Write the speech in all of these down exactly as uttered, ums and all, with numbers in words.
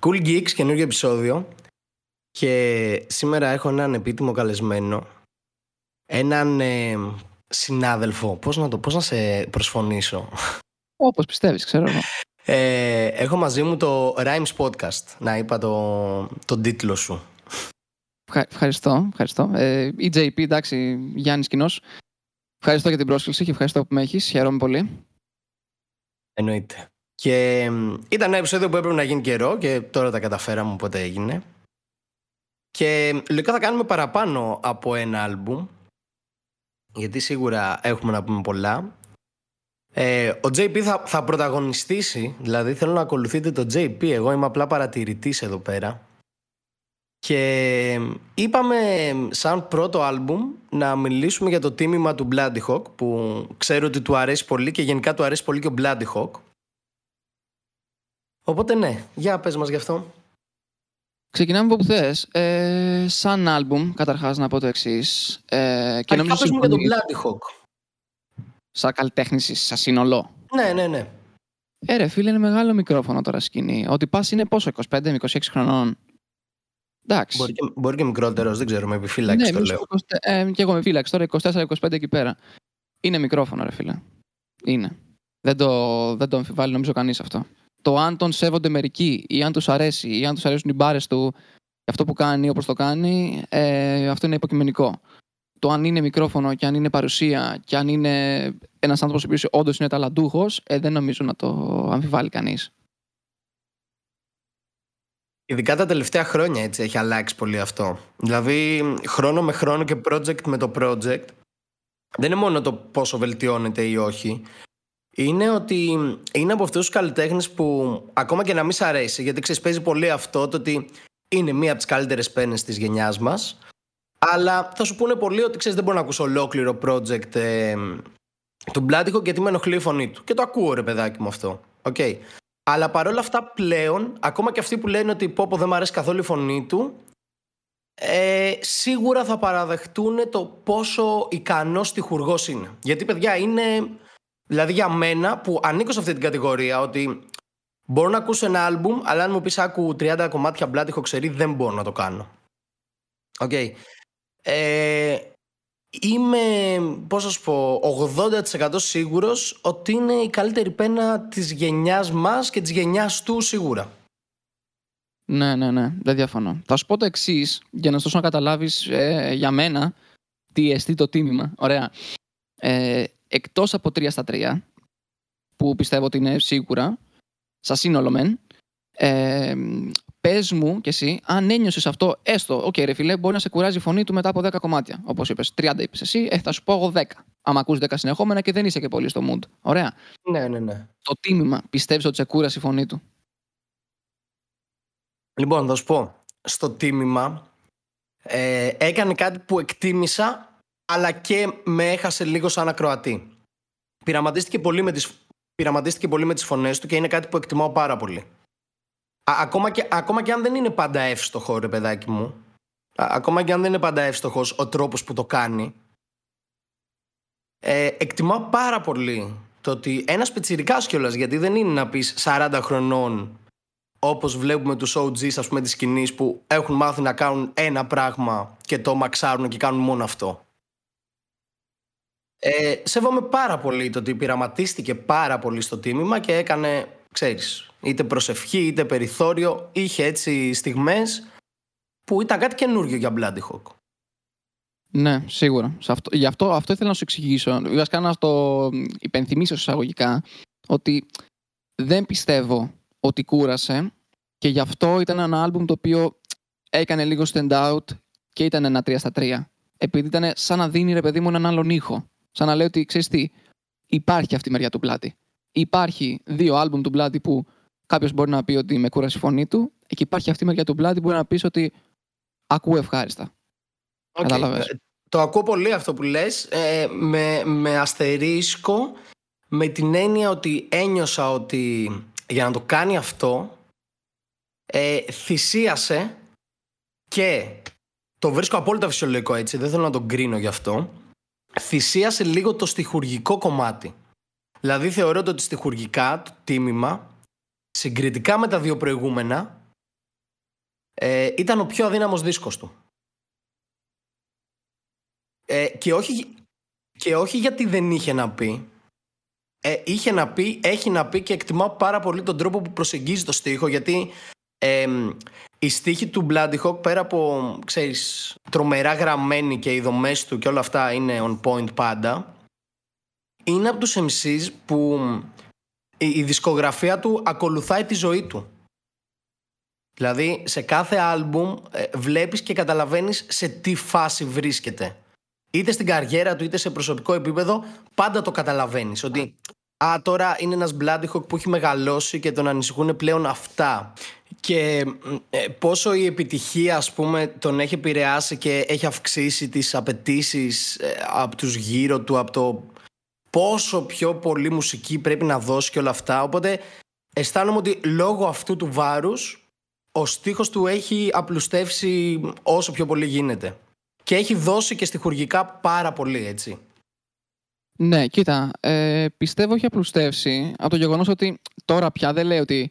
Cool Geeks, καινούργιο επεισόδιο. Και σήμερα έχω έναν επίτιμο καλεσμένο. Έναν ε, συνάδελφο. Πώς να το, πώς να σε προσφωνήσω. Όπως πιστεύεις, ξέρω εγώ. Ε, έχω μαζί μου το Rhymes Podcast. Να είπα τον το τίτλο σου. Ευχαριστώ, ευχαριστώ. Ε, η τζέι πι, εντάξει, Γιάννης Κοινός. Ευχαριστώ για την πρόσκληση και ευχαριστώ που με έχεις. Χαίρομαι πολύ. Εννοείται. Και ήταν ένα επεισόδιο που έπρεπε να γίνει καιρό και τώρα τα καταφέραμε, οπότε έγινε. Και λογικά θα κάνουμε παραπάνω από ένα άλμπουμ, γιατί σίγουρα έχουμε να πούμε πολλά. Ε, ο τζέι πι θα, θα πρωταγωνιστήσει, δηλαδή θέλω να ακολουθείτε το τζέι πι, εγώ είμαι απλά παρατηρητής εδώ πέρα. Και είπαμε σαν πρώτο άλμπουμ να μιλήσουμε για το τίμημα του Bloody Hawk, που ξέρω ότι του αρέσει πολύ και γενικά του αρέσει πολύ και ο Bloody Hawk. Οπότε ναι, για πες μας γι' αυτό. Ξεκινάμε από που θες. Ε, σαν άλμπουμ, καταρχάς να πω το εξής. Ε, και νομίζω πες μου για τον Bloody Hawk. Σαν καλλιτέχνηση, σαν σύνολο. Ναι, ναι, ναι. Ε, ρε φίλε, είναι μεγάλο μικρόφωνο τώρα σκηνή. Ότι πας είναι πόσο, είκοσι πέντε με είκοσι έξι χρονών. Εντάξει. Μπορεί και, μπορεί και μικρότερος, δεν ξέρω, με επιφύλαξη ναι, το λέω. Ε, και εγώ με φύλαξη τώρα, είκοσι τέσσερα είκοσι πέντε εκεί πέρα. Είναι μικρόφωνο, ρε φίλε. Είναι. Δεν το, δεν το αμφιβάλλει νομίζω κανείς αυτό. Το αν τον σέβονται μερικοί ή αν τους αρέσει ή αν τους αρέσουν οι μπάρες του και αυτό που κάνει όπως το κάνει, ε, αυτό είναι υποκειμενικό. Το αν είναι μικρόφωνο και αν είναι παρουσία και αν είναι ένας άνθρωπος ο οποίος όντως είναι ταλαντούχος, ε, δεν νομίζω να το αμφιβάλλει κανείς. Ειδικά τα τελευταία χρόνια έτσι έχει αλλάξει πολύ αυτό. Δηλαδή χρόνο με χρόνο και project με το project δεν είναι μόνο το πόσο βελτιώνεται ή όχι. Είναι ότι είναι από αυτούς τους καλλιτέχνες που ακόμα και να μην σ' αρέσει, γιατί ξέρεις παίζει πολύ αυτό το ότι είναι μία από τις καλύτερες πένες της γενιάς μας, αλλά θα σου πούνε πολύ ότι ξέρεις δεν μπορώ να ακούσω ολόκληρο project ε, του Bloody Hawk γιατί με ενοχλεί η φωνή του. Και το ακούω ρε παιδάκι μου αυτό. Okay. Αλλά παρόλα αυτά πλέον, ακόμα και αυτοί που λένε ότι πω πω δεν μ' αρέσει καθόλου η φωνή του, ε, σίγουρα θα παραδεχτούν το πόσο ικανός στιχουργός είναι. Γιατί παιδιά είναι... Δηλαδή για μένα που ανήκω σε αυτή την κατηγορία ότι μπορώ να ακούσω ένα άλμπουμ, αλλά αν μου πεις άκου τριάντα κομμάτια Bloody Hawk σερί, δεν μπορώ να το κάνω. Οκ. Okay. Ε, είμαι, πώς σας πω, ογδόντα τοις εκατό σίγουρος ότι είναι η καλύτερη πένα της γενιάς μας και της γενιάς του σίγουρα. Ναι, ναι, ναι. Δεν διαφωνώ. Θα σου πω το εξής, για να σου να καταλάβεις ε, για μένα τι εστί το τίμημα. Ωραία. Ε, Εκτός από τρία στα τρία, που πιστεύω ότι είναι σίγουρα, σαν σύνολο μεν, ε, πες μου κι εσύ, αν ένιωσες αυτό, έστω, οκ okay, ρε φίλε, μπορεί να σε κουράζει η φωνή του μετά από δέκα κομμάτια. Όπως είπες, τριάντα είπες εσύ, ε, θα σου πω εγώ δέκα. Άμα ακούς δέκα συνεχόμενα και δεν είσαι και πολύ στο mood. Ωραία. Ναι, ναι, ναι. Το τίμημα, πιστεύεις ότι σε κούρασε η φωνή του? Λοιπόν, θα σου πω, στο τίμημα ε, έκανε κάτι που εκτίμησα, αλλά και με έχασε λίγο σαν ακροατή. Πειραματίστηκε πολύ με τις, πειραματίστηκε πολύ με τις φωνές του και είναι κάτι που εκτιμάω πάρα πολύ. Α, ακόμα, και, ακόμα και αν δεν είναι πάντα εύστοχο, ρε παιδάκι μου. Α, ακόμα και αν δεν είναι πάντα εύστοχος ο τρόπος που το κάνει. Ε, εκτιμάω πάρα πολύ το ότι ένας πιτσιρικάς κιόλας, γιατί δεν είναι να πεις σαράντα χρονών, όπως βλέπουμε τους ο τζις, ας πούμε, της σκηνής που έχουν μάθει να κάνουν ένα πράγμα και το μαξάρουν και κάνουν μόνο αυτό. Ε, σέβομαι πάρα πολύ το ότι πειραματίστηκε πάρα πολύ στο τίμημα και έκανε, ξέρεις, είτε προσευχή είτε περιθώριο. Είχε έτσι στιγμές που ήταν κάτι καινούργιο για Bloody Hawk. Ναι, σίγουρα. Σε αυτό, γι' αυτό, αυτό ήθελα να σου εξηγήσω. Βασικά να το υπενθυμίσω εισαγωγικά ότι δεν πιστεύω ότι κούρασε και γι' αυτό ήταν ένα άλμπουμ το οποίο έκανε λίγο stand out και ήταν ένα τρία στα τρία. Επειδή ήταν σαν να δίνει ρε παιδί μου έναν άλλον ήχο. Σαν να λέει ότι ξέρεις τι, υπάρχει αυτή η μεριά του Bloody. Υπάρχει δύο άλμπουμ του Bloody που κάποιος μπορεί να πει ότι με κούρασε η φωνή του, και υπάρχει αυτή η μεριά του Bloody που μπορεί να πει ότι ακούω ευχάριστα. Okay. Κατάλαβες. Το ακούω πολύ αυτό που λες, ε, με, με αστερίσκο, με την έννοια ότι ένιωσα ότι για να το κάνει αυτό, ε, θυσίασε και το βρίσκω απόλυτα φυσιολογικό έτσι, δεν θέλω να τον κρίνω γι' αυτό. Θυσίασε λίγο το στιχουργικό κομμάτι. Δηλαδή θεωρώ ότι στιχουργικά το τίμημα, συγκριτικά με τα δύο προηγούμενα, ε, ήταν ο πιο αδύναμος δίσκος του. Ε, και, όχι, και όχι γιατί δεν είχε να πει. Ε, είχε να πει, έχει να πει, και εκτιμάω πάρα πολύ τον τρόπο που προσεγγίζει το στίχο, γιατί ε, οι στίχοι του Bloody Hawk, πέρα από, ξέρεις, τρομερά γραμμένοι και οι δομές του και όλα αυτά είναι on point πάντα, είναι από τους εμ σις που η, η δισκογραφία του ακολουθάει τη ζωή του. Δηλαδή σε κάθε άλμπουμ ε, βλέπεις και καταλαβαίνεις σε τι φάση βρίσκεται, είτε στην καριέρα του είτε σε προσωπικό επίπεδο. Πάντα το καταλαβαίνεις ότι α, τώρα είναι ένας Bloody Hawk που έχει μεγαλώσει και τον ανησυχούν πλέον αυτά. Και ε, πόσο η επιτυχία, ας πούμε, τον έχει επηρεάσει και έχει αυξήσει τις απαιτήσεις ε, από τους γύρω του, από το πόσο πιο πολύ μουσική πρέπει να δώσει και όλα αυτά. Οπότε αισθάνομαι ότι λόγω αυτού του βάρους ο στίχος του έχει απλουστεύσει όσο πιο πολύ γίνεται. Και έχει δώσει και στιχουργικά πάρα πολύ, έτσι. Ναι, κοίτα, ε, πιστεύω έχει απλουστεύσει από το γεγονός ότι τώρα πια δεν λέει ότι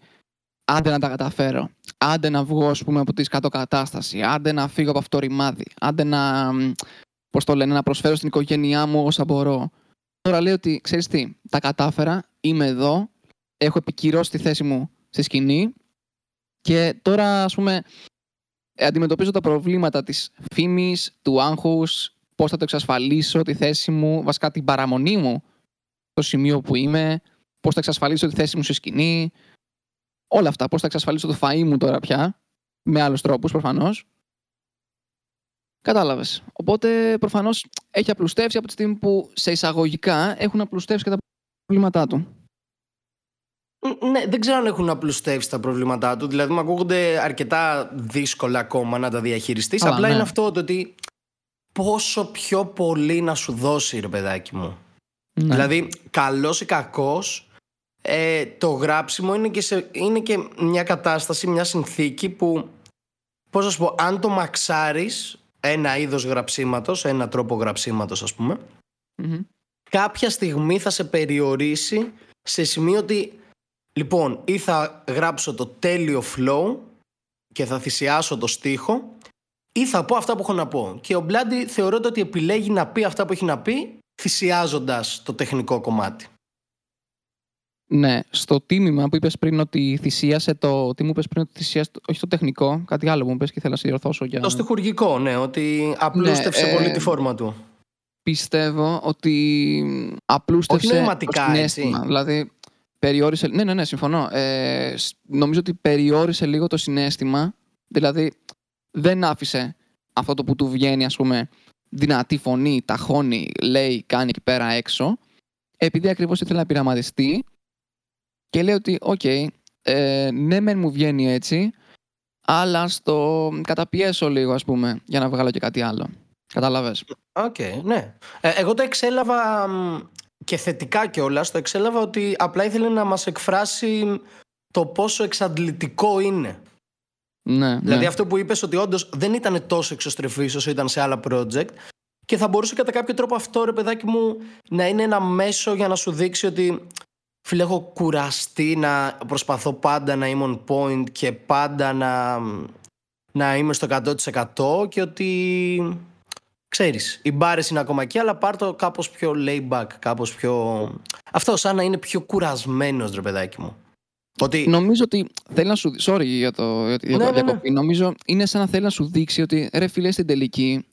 άντε να τα καταφέρω, άντε να βγω, ας πούμε, από τη σκατοκατάσταση, άντε να φύγω από αυτό ρημάδι, άντε να, πώς το λένε, να προσφέρω στην οικογένειά μου όσα μπορώ. Τώρα λέει ότι, ξέρεις τι, τα κατάφερα, είμαι εδώ, έχω επικυρώσει τη θέση μου στη σκηνή και τώρα, ας πούμε, αντιμετωπίζω τα προβλήματα της φήμης, του άγχους, πώς θα το εξασφαλίσω τη θέση μου, βασικά την παραμονή μου στο σημείο που είμαι, πώς θα εξασφαλίσω τη θέση μου στη σκηνή, όλα αυτά, πώς θα εξασφαλίσω το φαΐ μου τώρα πια, με άλλους τρόπους προφανώς. Κατάλαβες. Οπότε προφανώς έχει απλουστεύσει από τη στιγμή που σε εισαγωγικά έχουν απλουστεύσει και τα προβλήματά του. Ναι, δεν ξέρω αν έχουν απλουστεύσει τα προβλήματά του. Δηλαδή μου ακούγονται αρκετά δύσκολα ακόμα να τα διαχειριστείς. Αλλά, απλά ναι, είναι αυτό το ότι πόσο πιο πολύ να σου δώσει, ρε παιδάκι μου. Ναι. Δηλαδή καλός ή κακός, ε, το γράψιμο είναι και, σε, είναι και μια κατάσταση, μια συνθήκη που, πώς να σου πω, αν το μαξάρεις ένα είδος γραψίματος, ένα τρόπο γραψίματος, ας πούμε, mm-hmm. κάποια στιγμή θα σε περιορίσει σε σημείο ότι, λοιπόν, ή θα γράψω το τέλειο flow και θα θυσιάσω το στίχο, ή θα πω αυτά που έχω να πω. Και ο Bloody θεωρώ ότι επιλέγει να πει αυτά που έχει να πει, θυσιάζοντας το τεχνικό κομμάτι. Ναι, στο τίμημα που είπες πριν ότι θυσίασε το. Τι μου είπες πριν ότι θυσίασε. Όχι το τεχνικό, κάτι άλλο μου είπες και θέλω να σε διορθώσω για. Το στιχουργικό, ναι, ότι απλούστευσε ναι, ε, πολύ τη φόρμα του. Πιστεύω ότι απλούστευσε. Όχι νοηματικά, έτσι. Δηλαδή, περιόρισε. Ναι, ναι, ναι, συμφωνώ. Ε, νομίζω ότι περιόρισε λίγο το συναίσθημα. Δηλαδή, δεν άφησε αυτό το που του βγαίνει, ας πούμε, δυνατή φωνή, ταχώνει, λέει, κάνει εκεί πέρα έξω. Επειδή ακριβώς ήθελε να πειραματιστεί. Και λέει ότι, οκ, okay, ε, ναι μεν μου βγαίνει έτσι, αλλά στο καταπιέσω λίγο, ας πούμε, για να βγάλω και κάτι άλλο. Κατάλαβες. Οκ, okay, ναι. Ε, εγώ το εξέλαβα και θετικά κιόλας, το εξέλαβα ότι απλά ήθελε να μας εκφράσει το πόσο εξαντλητικό είναι. Ναι. Δηλαδή ναι. αυτό που είπες ότι όντως δεν ήταν τόσο εξωστρεφής όσο ήταν σε άλλα project και θα μπορούσε κατά κάποιο τρόπο αυτό, ρε παιδάκι μου, να είναι ένα μέσο για να σου δείξει ότι... Φίλε, έχω κουραστεί να προσπαθώ πάντα να είμαι on point και πάντα να, να είμαι στο εκατό τοις εκατό και ότι, ξέρεις, οι μπάρες είναι ακόμα εκεί, αλλά πάρ' το κάπως πιο layback, κάπως πιο... Αυτό σαν να είναι πιο κουρασμένος, ρε παιδάκι μου. Ότι... Νομίζω ότι θέλει να σου... Sorry για το διακοπή. Ναι, ναι, ναι. Νομίζω είναι σαν να θέλει να σου δείξει ότι, ρε φίλε, στην τελική...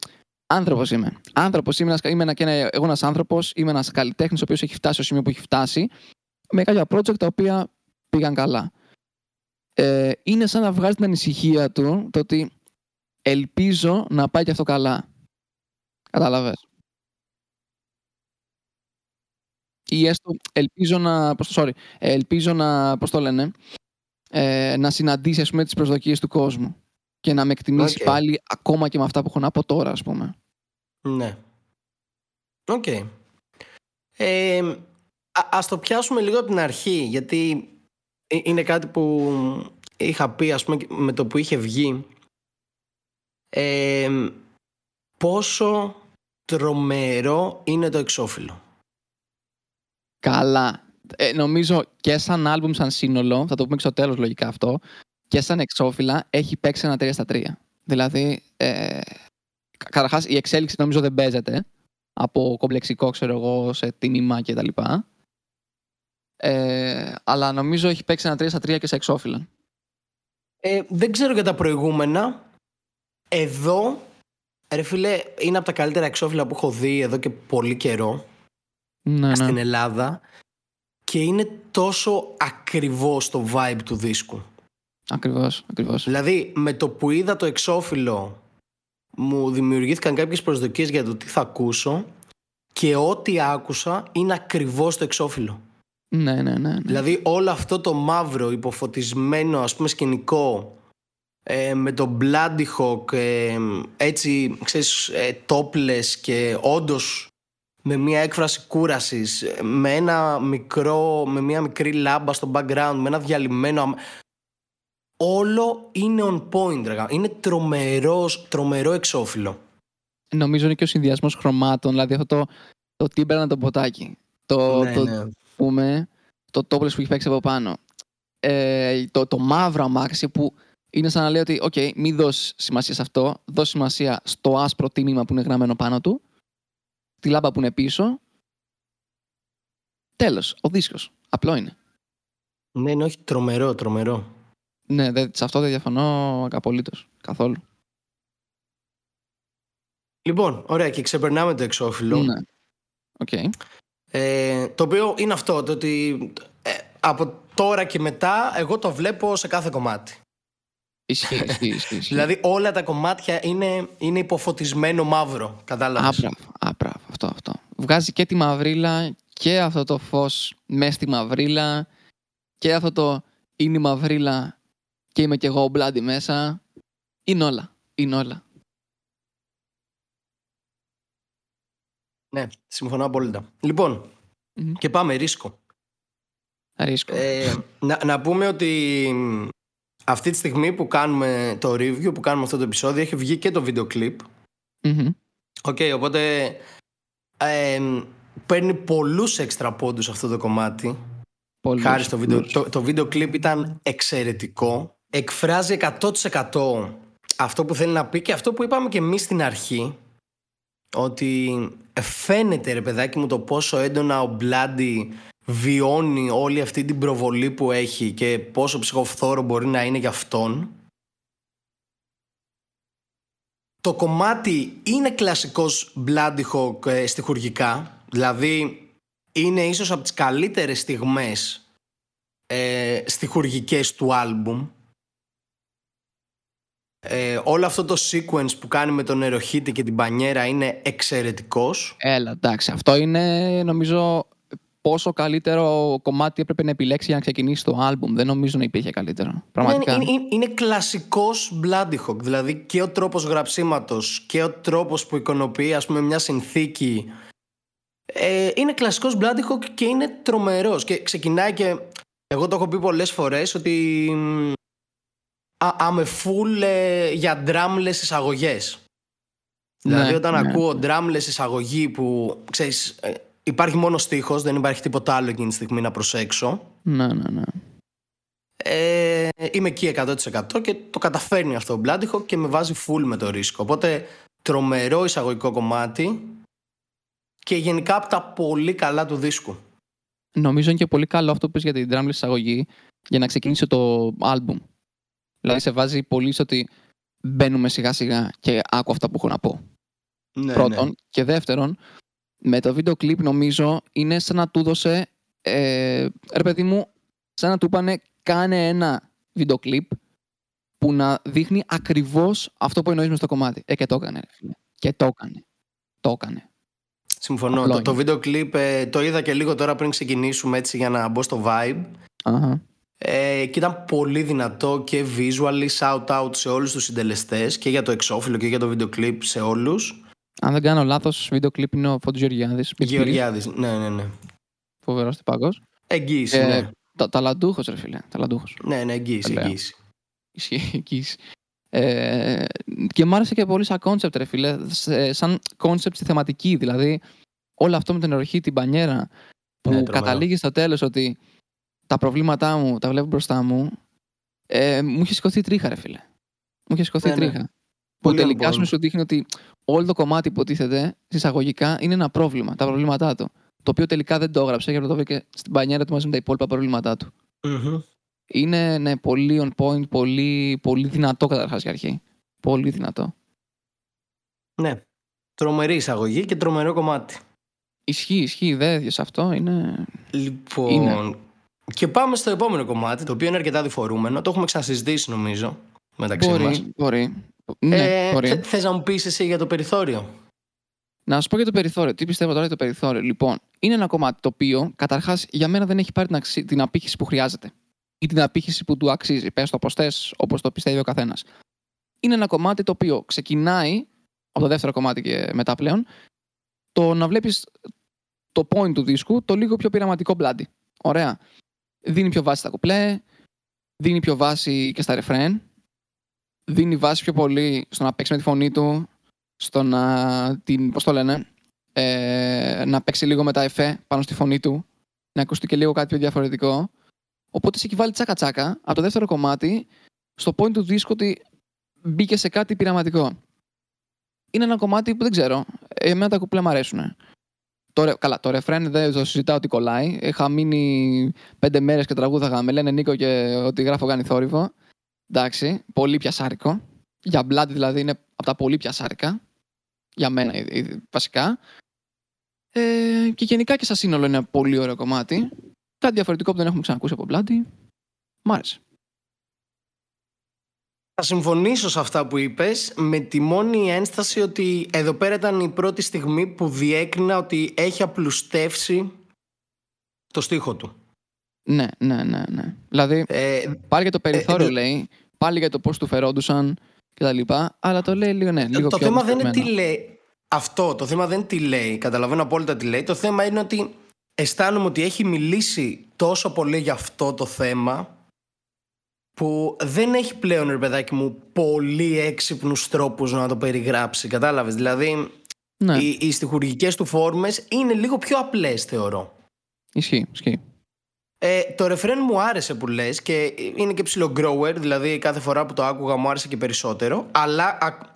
Άνθρωπος είμαι. Άνθρωπος είμαι, ένας... είμαι ένα... και ένα... εγώ ένας άνθρωπος, είμαι ένας καλλιτέχνης ο οποίος έχει φτάσει στο σημείο που έχει φτάσει, με κάποια project τα οποία πήγαν καλά. Ε, είναι σαν να βγάζει την ανησυχία του το ότι ελπίζω να πάει και αυτό καλά. Καταλαβες. Ή έστω ελπίζω να, πώς το, sorry, ελπίζω να, πώς το λένε, ε, να συναντήσει, ας πούμε, τις προσδοκίες του κόσμου και να με εκτιμήσει okay. πάλι ακόμα και με αυτά που έχω να πω τώρα, ας πούμε. Ναι. Οκ. Okay. Ε... Ας το πιάσουμε λίγο από την αρχή, γιατί είναι κάτι που είχα πει, ας πούμε, με το που είχε βγει, ε, πόσο τρομερό είναι το εξώφυλλο. Καλά. Ε, νομίζω και σαν άλμπουμ, σαν σύνολο, θα το πούμε και στο τέλος λογικά αυτό, και σαν εξώφυλλα έχει παίξει ένα τρία στα τρία. Δηλαδή, ε, καταρχάς η εξέλιξη νομίζω δεν παίζεται από κομπλεξικό, ξέρω εγώ, σε τίμημα και τα λοιπά. Ε, αλλά νομίζω έχει παίξει ένα τρία στα τρία και σε εξώφυλλα. Ε, δεν ξέρω για τα προηγούμενα. Εδώ, ρε φίλε, είναι από τα καλύτερα εξώφυλλα που έχω δει εδώ και πολύ καιρό. Ναι, ναι. Στην Ελλάδα. Και είναι τόσο ακριβώς το vibe του δίσκου. Ακριβώς, ακριβώς. Δηλαδή με το που είδα το εξώφυλλο μου δημιουργήθηκαν κάποιες προσδοκίες για το τι θα ακούσω, και ό,τι άκουσα είναι ακριβώς το εξώφυλλο. Ναι, ναι, ναι, ναι. Δηλαδή όλο αυτό το μαύρο υποφωτισμένο, ας πούμε, σκηνικό, ε, με το Bloody Hawk, ε, έτσι, ξέρεις, ε, τόπλες και όντως με μια έκφραση κούρασης, με ένα μικρό, με μια μικρή λάμπα στο background, με ένα διαλυμένο, όλο είναι on point. Είναι τρομερός, τρομερό εξώφυλλο. Νομίζω είναι και ο συνδυασμός χρωμάτων. Δηλαδή αυτό το, το τίμπερνα το ποτάκι, το, ναι, το, ναι. Πούμε, το τόπλες που έχει παίξει από πάνω, ε, το, το μαύρο αμάξι που είναι σαν να λέει ότι okay, μη δώσεις σημασία σε αυτό, δώσεις σημασία στο άσπρο τίμημα που είναι γραμμένο πάνω του, τη λάμπα που είναι πίσω. Τέλος, ο δίσκος. Απλό είναι. Ναι, είναι, όχι, τρομερό, τρομερό. Ναι, δε, σε αυτό δεν διαφωνώ απολύτως. Καθόλου. Λοιπόν, ωραία, και ξεπερνάμε το εξώφυλλο. Ναι. Okay. Ε, το οποίο είναι αυτό, το ότι ε, από τώρα και μετά εγώ το βλέπω σε κάθε κομμάτι. Ισχύει, ισχύει, ισχύει. Δηλαδή όλα τα κομμάτια είναι, είναι υποφωτισμένο μαύρο. Κατάλαβες. Άπραβο, αυτό, αυτό. Βγάζει και τη μαυρίλα και αυτό το φως μέσα στη μαυρίλα και αυτό το είναι η μαυρίλα και είμαι κι εγώ μπλάντι μέσα. Είναι όλα, είναι όλα. Ναι, συμφωνώ απόλυτα. Λοιπόν, mm-hmm. και πάμε, ρίσκο. Ρίσκο. Ε, να, να πούμε ότι... αυτή τη στιγμή που κάνουμε το review, που κάνουμε αυτό το επεισόδιο, έχει βγει και το βίντεο κλιπ. Mm-hmm. Okay, οπότε ε, παίρνει πολλούς έξτρα πόντους αυτό το κομμάτι. Πολλούς, χάρη στο βίντεο. Το, το βίντεο κλιπ ήταν εξαιρετικό. Εκφράζει εκατό τοις εκατό αυτό που θέλει να πει και αυτό που είπαμε και εμείς στην αρχή. Ότι φαίνεται, ρε παιδάκι μου, το πόσο έντονα ο Bloody βιώνει όλη αυτή την προβολή που έχει και πόσο ψυχοφθόρο μπορεί να είναι για αυτόν. Το κομμάτι είναι κλασικός Bloody Hawk, ε, στιχουργικά. Δηλαδή είναι ίσως από τις καλύτερες στιγμές ε, στιχουργικές του άλμπουμ. Ε, όλο αυτό το sequence που κάνει με τον νεροχύτη και την πανιέρα είναι εξαιρετικός. Έλα, εντάξει, αυτό είναι, νομίζω, πόσο καλύτερο κομμάτι έπρεπε να επιλέξει για να ξεκινήσει το άλμπουμ. Δεν νομίζω να υπήρχε καλύτερο. Πραγματικά. Είναι, είναι, είναι κλασικός Bloody Hawk. Δηλαδή και ο τρόπος γραψίματος και ο τρόπος που εικονοποιεί, ας πούμε, μια συνθήκη. Ε, είναι κλασικός Bloody Hawk και είναι τρομερός. Και ξεκινάει και... εγώ το έχω πει πολλές φορές ότι είμαι full ε, για ντράμλες εισαγωγές. Ναι, δηλαδή όταν ναι, ακούω ναι. ντράμλες εισαγωγή που, ξέρεις... Ε, υπάρχει μόνο στίχος, δεν υπάρχει τίποτα άλλο εκείνη τη στιγμή να προσέξω. Ναι, ναι, ναι. Ε, είμαι εκεί εκατό τοις εκατό και το καταφέρνει αυτό ο Bloody Hawk και με βάζει full με το ρίσκο. Οπότε τρομερό εισαγωγικό κομμάτι και γενικά από τα πολύ καλά του δίσκου. Νομίζω είναι και πολύ καλό αυτό που πες για την drumless εισαγωγή για να ξεκινήσει το album. Δηλαδή σε βάζει πολύ στο ότι μπαίνουμε σιγά σιγά και άκου αυτά που έχω να πω. Ναι, πρώτον. Ναι. Και δεύτερον, με το βίντεο κλιπ νομίζω είναι σαν να του δώσε, ε, ρε παιδί μου, σαν να του πάνε κάνε ένα βίντεο κλιπ που να δείχνει ακριβώς αυτό που εννοείς μες στο κομμάτι. Ε, και το έκανε, ρε φίλε. Και το έκανε. Το έκανε. Συμφωνώ. Το, το βίντεο κλιπ ε, το είδα και λίγο τώρα πριν ξεκινήσουμε, έτσι, για να μπω στο vibe. Uh-huh. Ε, και ήταν πολύ δυνατό και visually, shout out σε όλους τους συντελεστές και για το εξώφυλλο και για το βίντεο κλιπ, σε όλους. Αν δεν κάνω λάθος, βίντεο κλιπ είναι ο Φώτος Γεωργιάδης. Γεωργιάδης, ναι, ναι, ναι. Φοβερός τυπάκος. Εγγύηση, ε, ναι. Τα, ταλαντούχος, ρε φίλε, ταλαντούχος. Ναι, ναι, εγγύηση, εγγύηση. Εγγύηση. Ε, και μ' άρεσε και πολύ σαν κόνσεπτ, ρε φίλε, σαν κόνσεπτ στη θεματική. Δηλαδή, όλο αυτό με την εροχή, την πανιέρα, που ναι, καταλήγει στο τέλος ότι τα προβλήματά μου τα βλέπω μπροστά μου ε, μου είχε σηκωθεί τρίχα, ρε φίλε. Μου είχε σηκωθεί ναι, τρίχα. Ναι. Που τελικά σου σου δείχνει ότι όλο το κομμάτι που υποτίθεται συσσαγωγικά είναι ένα πρόβλημα, τα προβλήματά του. Το οποίο τελικά δεν το έγραψε, γιατί το βρήκε στην πανιέρα του μαζί με τα υπόλοιπα προβλήματά του. Mm-hmm. Είναι ναι, πολύ on point, πολύ, πολύ δυνατό καταρχάς για αρχή. Πολύ δυνατό. Ναι. Τρομερή εισαγωγή και τρομερό κομμάτι. Ισχύει, ισχύει, δεν σε αυτό. Είναι. Λοιπόν. Είναι. Και πάμε στο επόμενο κομμάτι, το οποίο είναι αρκετά διφορούμενο. Το έχουμε ξανασυζητήσει, νομίζω, μεταξύ μπορεί, μας. Μπορεί. Ναι, ε, μπορεί. Θες να μου πεις εσύ για το περιθώριο? Να σου πω για το περιθώριο. Τι πιστεύω τώρα για το περιθώριο? Λοιπόν, είναι ένα κομμάτι το οποίο καταρχάς για μένα δεν έχει πάρει την, αξι... την απήχηση που χρειάζεται. Ή την απήχηση που του αξίζει. Πες το πως θες, όπως το πιστεύει ο καθένας. Είναι ένα κομμάτι το οποίο ξεκινάει από το δεύτερο κομμάτι και μετά πλέον. Το να βλέπεις το point του δίσκου, το λίγο πιο πειραματικό πλάντι. Ωραία. Δίνει πιο βάση στα κουπλέ, δίνει πιο βάση και στα ρεφρέν. Δίνει βάση πιο πολύ στο να παίξει με τη φωνή του, στο να την, πώς το λένε, ε, να παίξει λίγο με τα εφέ πάνω στη φωνή του, να ακουστεί και λίγο κάτι πιο διαφορετικό. Οπότε σε έχει βάλει τσάκα τσάκα από το δεύτερο κομμάτι στο point του δίσκου ότι μπήκε σε κάτι πειραματικό. Είναι ένα κομμάτι που δεν ξέρω. Εμένα τα κουπλέ μου αρέσουν. Το, καλά, το ρεφρέν δεν το συζητάω ότι κολλάει. Είχα μείνει πέντε μέρες και τραγούδαγα. Με λένε Νίκο και ότι γράφω κάνει θόρυβο. Εντάξει, πολύ πιασάρικο. Για Bloody δηλαδή είναι από τα πολύ πιασάρικα. Για μένα βασικά. Ε, και γενικά και σαν σύνολο είναι ένα πολύ ωραίο κομμάτι. Κάτι διαφορετικό που δεν έχουμε ξανακούσει από Bloody. Μ' άρεσε. Θα συμφωνήσω σε αυτά που είπες με τη μόνη ένσταση ότι εδώ πέρα ήταν η πρώτη στιγμή που διέκρινα ότι έχει απλουστεύσει το στίχο του. Ναι, ναι, ναι, ναι. Δηλαδή ε, πάλι για το περιθώριο ε, ε, λέει, πάλι για το πώς του φερόντουσαν και τα λοιπά, αλλά το λέει λίγο, ναι, λίγο το πιο θέμα δεν είναι τι λέει. Αυτό, το θέμα δεν είναι τι λέει, καταλαβαίνω απόλυτα τι λέει. Το θέμα είναι ότι αισθάνομαι ότι έχει μιλήσει τόσο πολύ για αυτό το θέμα που δεν έχει πλέον, ρε παιδάκι μου, πολύ έξυπνους τρόπους να το περιγράψει, κατάλαβες? Δηλαδή ναι. οι, οι στιχουργικές του φόρμες είναι λίγο πιο απλές, θεωρώ. Ισχύει, ισχύει. Ε, το ρεφρέν μου άρεσε που λες και είναι και ψιλογκρόουερ, δηλαδή κάθε φορά που το άκουγα μου άρεσε και περισσότερο, αλλά α,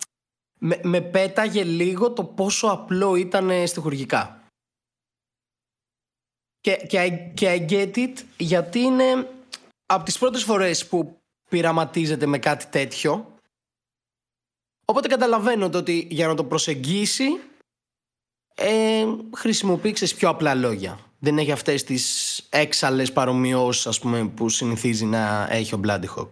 με, με πέταγε λίγο το πόσο απλό ήταν στιχουργικά. Και, και, I, και I get it, γιατί είναι από τις πρώτες φορές που πειραματίζεται με κάτι τέτοιο. Οπότε καταλαβαίνω ότι για να το προσεγγίσει ε, χρησιμοποίησες πιο απλά λόγια. Δεν έχει αυτές τις έξαλλες παρομοιώσεις, ας πούμε, που συνηθίζει να έχει ο Bloody Hawk.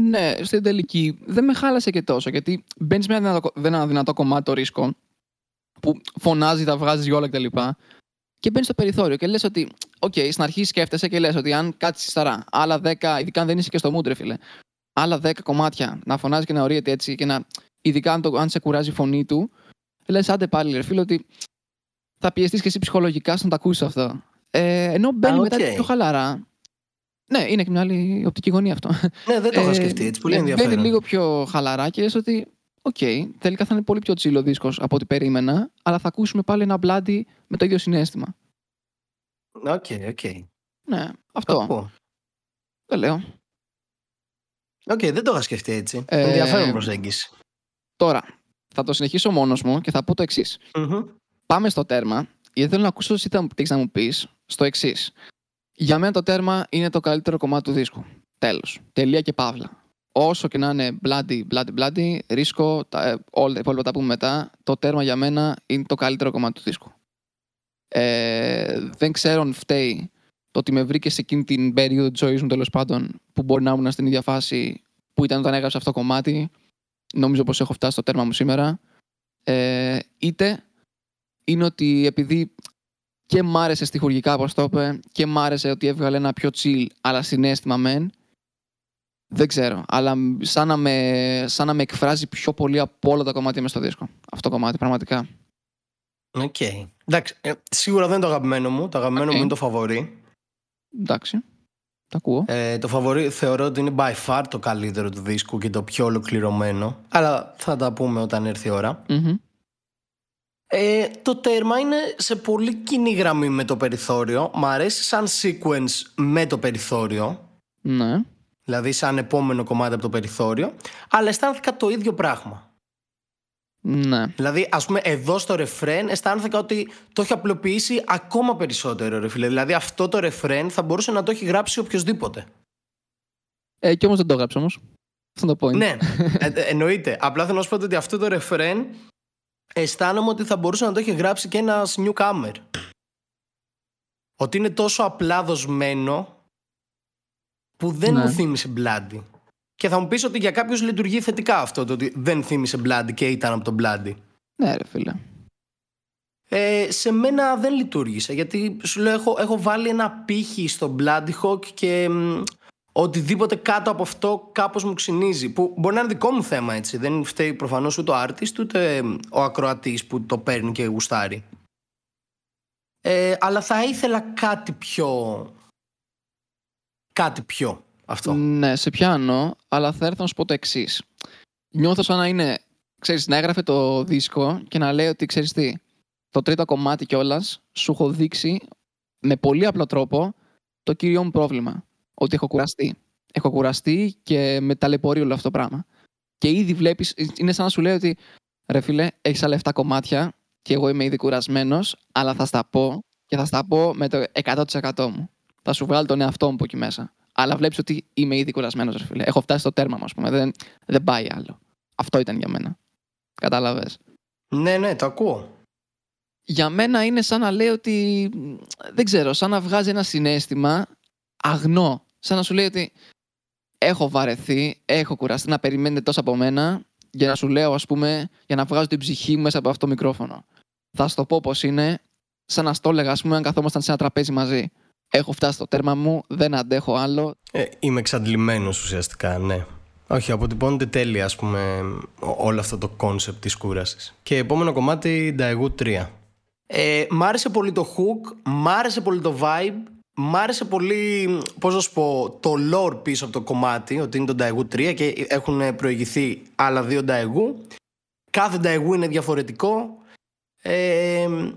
Ναι, στην τελική δεν με χάλασε και τόσο, γιατί μπαίνεις με ένα δυνατό, ένα δυνατό κομμάτι, το ρίσκο, που φωνάζει, τα βγάζεις όλα κτλ. Και μπαίνεις στο περιθώριο και λες ότι, οκ, okay, στην αρχή σκέφτεσαι και λες ότι αν κάτσεις σταρά, άλλα δέκα, ειδικά αν δεν είσαι και στο mood, ρε φίλε, άλλα δέκα κομμάτια να φωνάζει και να ορίεται έτσι, και να, ειδικά αν, το, αν σε κουράζει η φωνή του, λες άντε πάλι, ρε φίλε, ότι θα πιεστείς και εσύ ψυχολογικά στον να τα ακούσεις αυτό. Ε, ενώ μπαίνει ah, okay. μετά πιο χαλαρά. Ναι, είναι και μια άλλη οπτική γωνία αυτό. Ναι, δεν το είχα σκεφτεί έτσι. Πολύ ενδιαφέρον. Μπαίνει λίγο πιο χαλαρά και λες ότι, οκ, okay, τελικά θα είναι πολύ πιο τσίλο δίσκος από ό,τι περίμενα, αλλά θα ακούσουμε πάλι ένα Bloody με το ίδιο συνέστημα. Οκ, okay, οκ. Okay. Ναι, αυτό. Oh, oh. Το λέω. Οκ, okay, δεν το είχα σκεφτεί έτσι. Ε, ενδιαφέρον προσέγγιση. Τώρα, θα το συνεχίσω μόνος μου και θα πω το εξής. Mm-hmm. Πάμε στο τέρμα, γιατί θέλω να ακούσω εσύ τι έχεις να μου πεις στο εξής. Για μένα το τέρμα είναι το καλύτερο κομμάτι του δίσκου. Τέλος. Τελεία και παύλα. Όσο και να είναι Bloody, Bloody, Bloody, ρίσκο, τα, όλα τα υπόλοιπα τα πούμε μετά, το τέρμα για μένα είναι το καλύτερο κομμάτι του δίσκου. Ε, δεν ξέρω αν φταίει το ότι με βρήκε σε εκείνη την περίοδο της ζωής μου, τέλος πάντων, που μπορεί να ήμουν στην ίδια φάση που ήταν όταν έγραψα αυτό το κομμάτι. Νομίζω πως έχω φτάσει στο τέρμα μου σήμερα. Ε, είτε είναι ότι επειδή και μ' άρεσε στιχουργικά, όπως το είπε, και μ' άρεσε ότι έβγαλε ένα πιο chill, αλλά συνέστημα μεν. Δεν ξέρω, αλλά σαν να με, σαν να με εκφράζει πιο πολύ από όλα τα κομμάτια μέσα στο δίσκο. Αυτό το κομμάτι, πραγματικά. Οκ. Okay. Εντάξει, σίγουρα δεν είναι το αγαπημένο μου. Το αγαπημένο okay. μου είναι το φαβορί. Εντάξει, το ακούω. Ε, το φαβορί θεωρώ ότι είναι by far το καλύτερο του δίσκου και το πιο ολοκληρωμένο. Αλλά θα τα πούμε όταν έρθει η ώρα. Mm-hmm. Ε, το τέρμα είναι σε πολύ κοινή γραμμή με το περιθώριο. Μ' αρέσει σαν sequence με το περιθώριο. Ναι. δηλαδή σαν επόμενο κομμάτι από το περιθώριο, αλλά αισθάνθηκα το ίδιο πράγμα. Ναι. Δηλαδή, ας πούμε, εδώ στο ρεφρέν αισθάνθηκα ότι το έχει απλοποιήσει ακόμα περισσότερο, ρε φίλε. Δηλαδή, αυτό το ρεφρέν θα μπορούσε να το έχει γράψει οποιοσδήποτε. Ε, κι όμως δεν το έγραψε όμως. Αυτό το point. Ναι, ε, εννοείται. Απλά θέλω να σου πω ότι αυτό το ρεφρέν αισθάνομαι ότι θα μπορούσε να το έχει γράψει και ένας newcomer. Ότι είναι τόσο απλά δοσμένο που δεν ναι. μου θύμισε Bloody. Και θα μου πεις ότι για κάποιους λειτουργεί θετικά αυτό, το ότι δεν θύμισε Bloody και ήταν από τον Bloody. Ναι, ρε φίλε. Ε, σε μένα δεν λειτουργήσε, γιατί σου λέω έχω, έχω βάλει ένα πύχη στο Bloody Hawk και μ, οτιδήποτε κάτω από αυτό κάπως μου ξυνίζει. Που μπορεί να είναι δικό μου θέμα, έτσι. Δεν φταίει προφανώς ούτε ο artist, ούτε ο ακροατής που το παίρνει και γουστάρει. Ε, αλλά θα ήθελα κάτι πιο. Κάτι πιο. Αυτό. Ναι, σε πιάνω, αλλά θα έρθω να σου πω το εξής. Νιώθω σαν να είναι, ξέρεις, να έγραφε το δίσκο και να λέει ότι, ξέρεις τι, το τρίτο κομμάτι κιόλας σου έχω δείξει με πολύ απλό τρόπο το κύριο μου πρόβλημα. Ότι έχω κουραστεί. Έχω κουραστεί και με ταλαιπωρεί όλο αυτό το πράγμα. Και ήδη βλέπεις, είναι σαν να σου λέει ότι ρε φίλε, έχεις άλλα επτά κομμάτια και εγώ είμαι ήδη κουρασμένος, αλλά θα στα πω και θα στα πω με το εκατό τοις εκατό μου. Θα σου βγάλω τον εαυτό μου από εκεί μέσα. Αλλά βλέπεις ότι είμαι ήδη κουρασμένος, ρε φίλε. Έχω φτάσει στο τέρμα μου, ας πούμε. Δεν, δεν πάει άλλο. Αυτό ήταν για μένα. Κατάλαβες. Ναι, ναι, το ακούω. Για μένα είναι σαν να λέει ότι. Δεν ξέρω, σαν να βγάζει ένα συναίσθημα αγνό. Σαν να σου λέει ότι έχω βαρεθεί, έχω κουραστεί να περιμένετε τόσο από μένα για να σου λέω, ας πούμε, για να βγάζω την ψυχή μου μέσα από αυτό το μικρόφωνο. Θα σου το πω πώς είναι, σαν να στο έλεγα, ας πούμε, αν καθόμασταν σε ένα τραπέζι μαζί. Έχω φτάσει στο τέρμα μου, δεν αντέχω άλλο. Ε, είμαι εξαντλημένος ουσιαστικά, ναι. Όχι, αποτυπώνεται τέλεια, ας πούμε, όλο αυτό το κόνσεπτ της κούρασης. Και επόμενο κομμάτι, Daegu τρία. Ε, μ' άρεσε πολύ το hook, μ' άρεσε πολύ το vibe, μ' άρεσε πολύ, πώς να σου πω, το lore πίσω από το κομμάτι, ότι είναι το Daegu τρία και έχουν προηγηθεί άλλα δύο Daegu. Κάθε Daegu είναι διαφορετικό. Ε,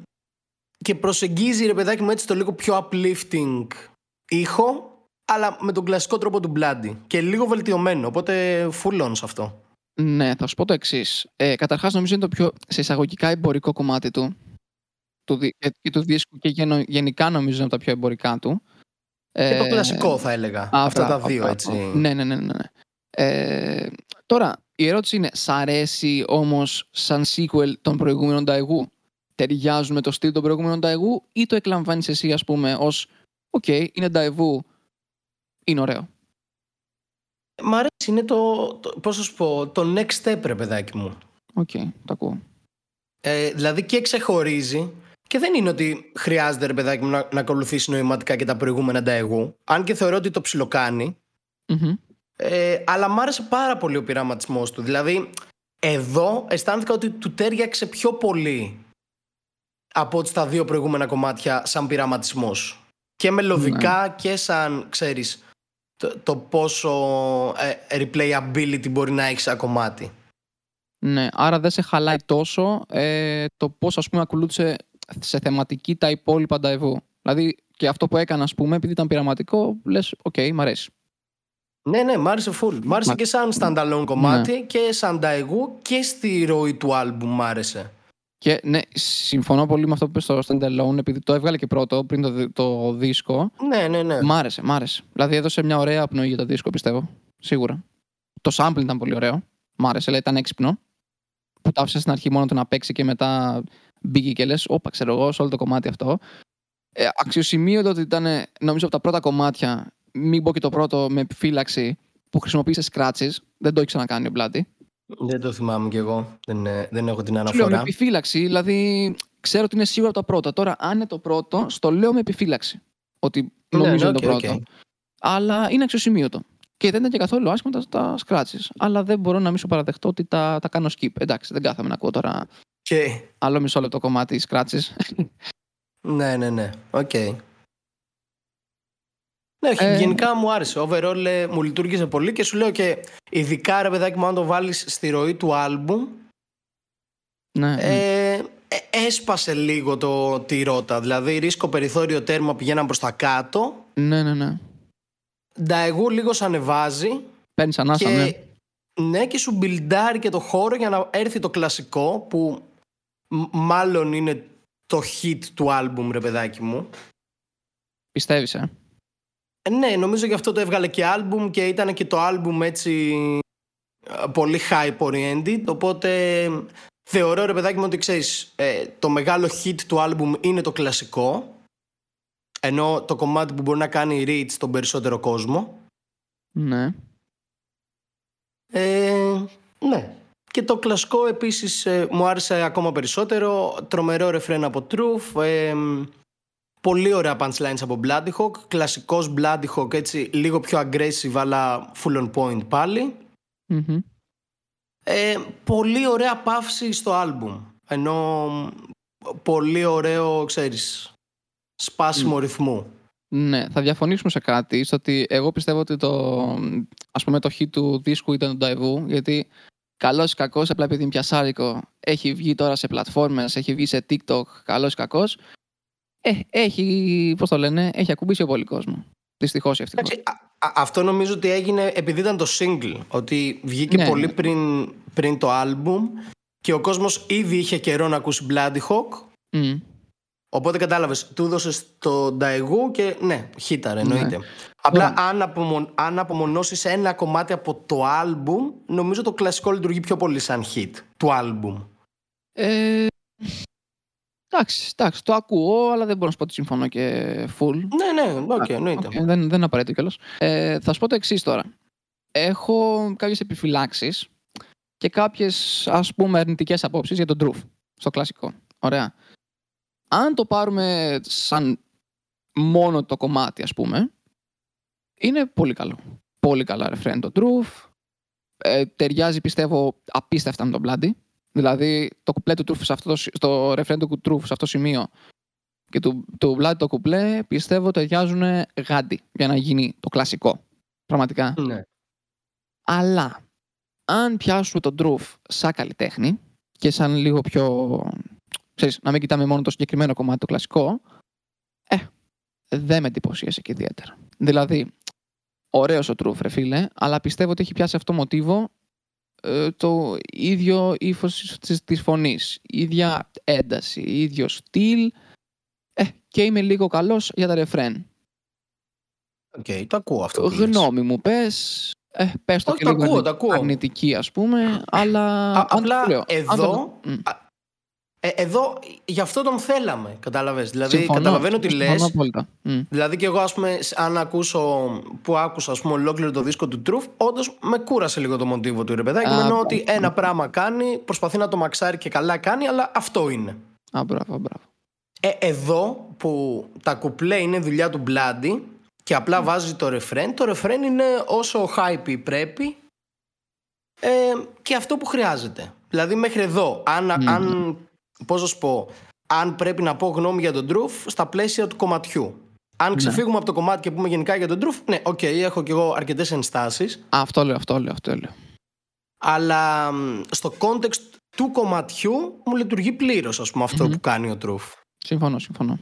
Και προσεγγίζει, ρε παιδάκι μου, έτσι το λίγο πιο uplifting ήχο, αλλά με τον κλασικό τρόπο του Bloody. Και λίγο βελτιωμένο, οπότε full on σε αυτό. Ναι, θα σου πω το εξής. Ε, καταρχάς, νομίζω είναι το πιο σε εισαγωγικά εμπορικό κομμάτι του, του, ε, του δίσκου και γενο, γενικά νομίζω είναι από τα πιο εμπορικά του. Ε, και το κλασικό, θα έλεγα. Α, αυτά, αυτά τα δύο, αυτά, έτσι. Ναι, ναι, ναι. ναι. Ε, τώρα, η ερώτηση είναι, σ' αρέσει όμως σαν sequel των προηγούμενων Daegu? Ταιριάζουν με το στυλ των προηγούμενων Daegu ή το εκλαμβάνεις εσύ, ας πούμε, ως «Οκ, okay, είναι Daegu, είναι ωραίο». Μ' αρέσει, είναι το, το, πώς θα σου πω, το next step, ρε παιδάκι μου. Οκ, okay, το ακούω. Ε, δηλαδή και ξεχωρίζει και δεν είναι ότι χρειάζεται, ρε παιδάκι μου, να, να ακολουθήσει νοηματικά και τα προηγούμενα Daegu, αν και θεωρώ ότι το ψιλοκάνει, mm-hmm. ε, αλλά μ' άρεσε πάρα πολύ ο πειραματισμός του. Δηλαδή, εδώ αισθάνθηκα ότι του τέριαξε πιο πολύ από ό,τι στα δύο προηγούμενα κομμάτια σαν πειραματισμός. Και μελωδικά ναι. και σαν, ξέρεις, το, το πόσο ε, replayability μπορεί να έχει σαν κομμάτι. Ναι, άρα δεν σε χαλάει τόσο ε, το πώς, ας πούμε, ακολούθησε σε θεματική τα υπόλοιπα Daegu. Δηλαδή και αυτό που έκανα, ας πούμε, επειδή ήταν πειραματικό, λες, οκ, okay, μ' αρέσει. Ναι, ναι, μ' άρεσε full. Μ' άρεσε Μα... και σαν standalone κομμάτι ναι. και σαν Daegu και στη ροή του album μ' άρεσε. Και ναι, συμφωνώ πολύ με αυτό που είπες στο Standalone, επειδή το έβγαλε και πρώτο, πριν το, το δίσκο. Ναι, ναι, ναι. Μ' άρεσε, μ' άρεσε. Δηλαδή έδωσε μια ωραία πνοή για το δίσκο, πιστεύω. Σίγουρα. Το sampling ήταν πολύ ωραίο. Μ' άρεσε, λέει, ήταν έξυπνο. Που το άφησε στην αρχή μόνο του να παίξει και μετά μπήκε και λες, όπα, ξέρω εγώ, σε όλο το κομμάτι αυτό. Ε, αξιοσημείωτο ότι ήταν, νομίζω, από τα πρώτα κομμάτια, μην πω και το πρώτο με επιφύλαξη, που χρησιμοποίησε scratches. Δεν το έχει ξανακάνει ο Bloody. Δεν το θυμάμαι κι εγώ. Δεν, δεν έχω την αναφορά. Λέω με επιφύλαξη, δηλαδή ξέρω ότι είναι σίγουρα το πρώτο. Τώρα, αν είναι το πρώτο, στο λέω με επιφύλαξη. Ότι νομίζω ναι, ναι, είναι okay, το πρώτο. Okay. Αλλά είναι αξιοσημείωτο. Και δεν ήταν και καθόλου άσχημα τα, τα σκράτσεις. Αλλά δεν μπορώ να μη σου παραδεχτώ ότι τα, τα κάνω skip. Εντάξει, δεν κάθαμε να ακούω τώρα. Okay. Άλλο μισό λεπτό κομμάτι σκράτσεις. ναι, ναι, ναι. Οκ. Okay. Ναι, όχι, ε... γενικά μου άρεσε. Overall μου λειτουργήσε πολύ και σου λέω και ειδικά, ρε παιδάκι μου, αν το βάλεις στη ροή του άλμπουμ, ναι, ναι. Ε, έσπασε λίγο το, τη ρότα. Δηλαδή ρίσκο περιθώριο τέρμα πηγαίναν προς τα κάτω. Ναι, ναι, ναι. Daegu λίγο σ' ανεβάζει. Παίρνεις ανάσα, και... ναι. Ναι, και σου μπιλντάρει και το χώρο για να έρθει το κλασικό που μάλλον είναι το hit του άλμπουμ, ρε παιδάκι μου. Πιστεύεις, ε? Ναι, νομίζω γι' αυτό το έβγαλε και άλμπουμ και ήταν και το άλμπουμ έτσι πολύ hype-oriented. Οπότε θεωρώ, ρε παιδάκι μου, ότι ξέρεις, ε, το μεγάλο hit του άλμπουμ είναι το κλασικό, ενώ το κομμάτι που μπορεί να κάνει reach στον περισσότερο κόσμο. Ναι. Ε, ναι. Και το κλασικό επίσης ε, μου άρεσε ακόμα περισσότερο. Τρομερό ρεφρέν από Truth, ε, πολύ ωραία punchlines από Bloody Hawk. Κλασικός Bloody Hawk, έτσι, λίγο πιο aggressive αλλά full on point πάλι. Mm-hmm. ε, Πολύ ωραία παύση στο άλμπουμ, ενώ πολύ ωραίο, ξέρεις, σπάσιμο mm. ρυθμού. Ναι, θα διαφωνήσουμε σε κάτι, στο ότι εγώ πιστεύω ότι το, ας πούμε, το hit του δίσκου ήταν το Daegu, γιατί καλός ή κακός, απλά επειδή είναι πιασάρικο, έχει βγει τώρα σε πλατφόρμες, έχει βγει σε TikTok, καλός ή κακός, ε, έχει, πώς το λένε, έχει ακουμπήσει ο πολύ κόσμο. Δυστυχώς ή ευτυχώς. Αυτό νομίζω ότι έγινε επειδή ήταν το single, ότι βγήκε ναι, πολύ ναι. Πριν, πριν το album και ο κόσμος ήδη είχε καιρό να ακούσει Bloody Hawk. Mm. Οπότε κατάλαβες, του έδωσες το Daegu και ναι, χίταρε εννοείται. Ναι. Απλά yeah. αν, απομον, αν απομονώσεις ένα κομμάτι από το άλμπουμ, νομίζω το κλασικό λειτουργεί πιο πολύ σαν hit του άλμπουμ. Ε, εντάξει, εντάξει, το ακούω, αλλά δεν μπορώ να σου πω ότι συμφωνώ και full. Ναι, ναι, okay, εννοείται. Okay, δεν είναι απαραίτητο κιόλας. Ε, θα σου πω το εξής τώρα. Έχω κάποιες επιφυλάξεις και κάποιες, ας πούμε, αρνητικές απόψεις για τον Truth στο κλασικό. Ωραία. Αν το πάρουμε σαν μόνο το κομμάτι, ας πούμε, είναι πολύ καλό. Πολύ καλά ρεφρέν το Truth. Ε, ταιριάζει, πιστεύω, απίστευτα με τον Bloody. Δηλαδή, το κουπλέ του Truth σε αυτό, το ρεφρέν του Truth σε αυτό το σημείο και του, του Bloody το κουπλέ, πιστεύω, ταιριάζουν γάντι για να γίνει το κλασικό. Πραγματικά. Ναι. Αλλά, αν πιάσουμε τον Truth σαν καλλιτέχνη και σαν λίγο πιο... Ξέρεις, να μην κοιτάμε μόνο το συγκεκριμένο κομμάτι, το κλασικό, ε, δεν με εντυπωσίασε και ιδιαίτερα. Δηλαδή, ωραίος ο Truth, ρε φίλε, αλλά πιστεύω ότι έχει πιάσει αυτό μοτίβο, ε, το ίδιο ύφος της, της φωνής, η ίδια ένταση, ίδιο στυλ, ε, και είμαι λίγο καλός για τα ρεφρέν. Οκ, okay, το ακούω αυτό. Γνώμη μου, πες, ε, πες το. Όχι, και το λίγο ακούω, αρνητική, ας πούμε, αλλά... Α, απλά λέω, εδώ... Εδώ γι' αυτό τον θέλαμε, κατάλαβες. Δηλαδή, συμφωνώ, καταλαβαίνω τι λες. Mm. Δηλαδή, και εγώ, ας πούμε, αν ακούσω, που άκουσα, ας πούμε, ολόκληρο το δίσκο του Truth, όντως με κούρασε λίγο το μοτίβο του, ρε παιδάκι. Εννοώ α, ότι α, ένα α, πράγμα κάνει, προσπαθεί να το μαξάρει και καλά κάνει, αλλά αυτό είναι. Α, μπράβο, μπράβο. Ε, εδώ που τα κουπλέ είναι δουλειά του Bloody και απλά mm. βάζει το ρεφρέν, το ρεφρέν είναι όσο hype πρέπει ε, και αυτό που χρειάζεται. Δηλαδή, μέχρι εδώ, αν. Mm. αν Πώς θα σου πω, αν πρέπει να πω γνώμη για τον Truth στα πλαίσια του κομματιού. Αν ξεφύγουμε ναι. από το κομμάτι και πούμε γενικά για τον Truth, ναι, οκ, okay, έχω κι εγώ αρκετές ενστάσεις. Αυτό λέω, αυτό λέω, αυτό λέω. Αλλά στο context του κομματιού μου λειτουργεί πλήρως, ας πούμε, αυτό mm-hmm. που κάνει ο Truth. Συμφωνώ, συμφωνώ.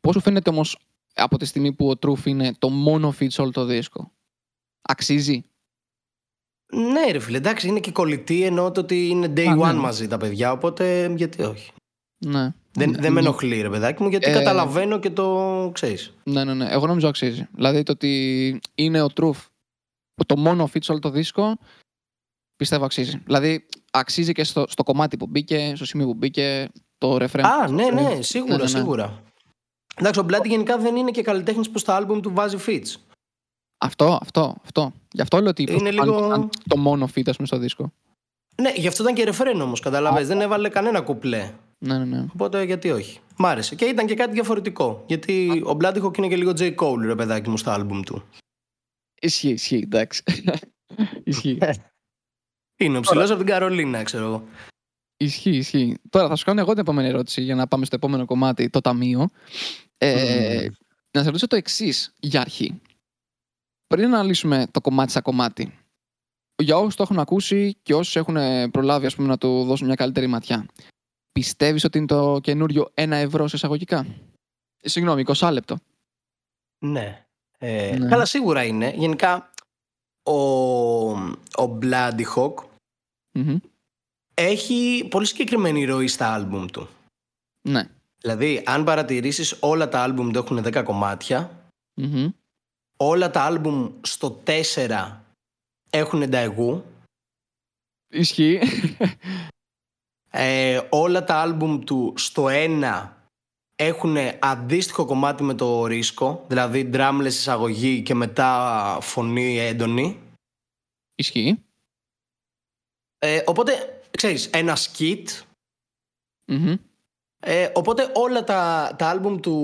Πώς σου φαίνεται όμως από τη στιγμή που ο Truth είναι το μόνο feat σε όλο το δίσκο? Αξίζει? Ναι, ρε φίλε, εντάξει, είναι και κολλητή, εννοώ ότι είναι day Α, one ναι. μαζί τα παιδιά, οπότε γιατί όχι. Ναι. Δεν, ναι. δεν με ενοχλεί, ρε παιδάκι μου, γιατί ε... καταλαβαίνω και το ξέρεις. Ναι, ναι, ναι, εγώ νομίζω αξίζει. Δηλαδή το ότι είναι ο Truth το μόνο feat σε όλο το δίσκο, πιστεύω αξίζει. Δηλαδή αξίζει και στο, στο κομμάτι που μπήκε, στο σημείο που μπήκε, το ρεφρέν. Α, ναι, ναι, ναι, σίγουρα, ναι, ναι. σίγουρα. Εντάξει, ο Bloody γενικά δεν είναι και καλλιτέχνης που στα άλμπουμ του βάζει feats. Αυτό, αυτό, αυτό. Γι' αυτό λέω ότι είναι λίγο... το μόνο φίτα μου στο δίσκο. Ναι, γι' αυτό ήταν και ρεφρέν όμως, καταλαβαίνεις. Δεν έβαλε κανένα κουπλέ. Ναι, ναι, ναι. Οπότε γιατί όχι. Μ' άρεσε. Και ήταν και κάτι διαφορετικό. Γιατί Α. ο Bloody Hawk είναι και λίγο J. Cole, ρε παιδάκι μου, στα άλμπουμ του. Ισχύει, ισχύει, εντάξει. Ισχύει. Είναι ο ψηλός από την Καρολίνα, ξέρω εγώ. Ισχύει, ισχύει. Τώρα θα σου κάνω εγώ την επόμενη ερώτηση για να πάμε στο επόμενο κομμάτι, το ταμείο. Ε, mm. Να σε ρωτήσω το εξής για αρχή. Πριν αναλύσουμε το κομμάτι σαν κομμάτι, για όσους το έχουν ακούσει και όσους έχουν προλάβει, ας πούμε, να του δώσουν μια καλύτερη ματιά, πιστεύεις ότι είναι το καινούριο ένα ευρώ σε εισαγωγικά? Συγγνώμη, είκοσι λεπτό. Ναι. Ε, ναι. Καλά, σίγουρα είναι. Γενικά ο, ο Bloody Hawk mm-hmm. έχει πολύ συγκεκριμένη ροή στα άλμπουμ του. Ναι. Δηλαδή αν παρατηρήσεις, όλα τα άλμπουμ του έχουν δέκα κομμάτια. Mm-hmm. Όλα τα άλμπουμ στο τέσσερα έχουν Daegu. Ισχύει. Ε, όλα τα άλμπουμ του στο ένα έχουν αντίστοιχο κομμάτι με το ρίσκο, δηλαδή ντράμλες εισαγωγή και μετά φωνή έντονη. Ισχύει. Ε, οπότε, ξέρεις, ένα σκιτ. Mm-hmm. Ε, οπότε όλα τα, τα άλμπουμ του,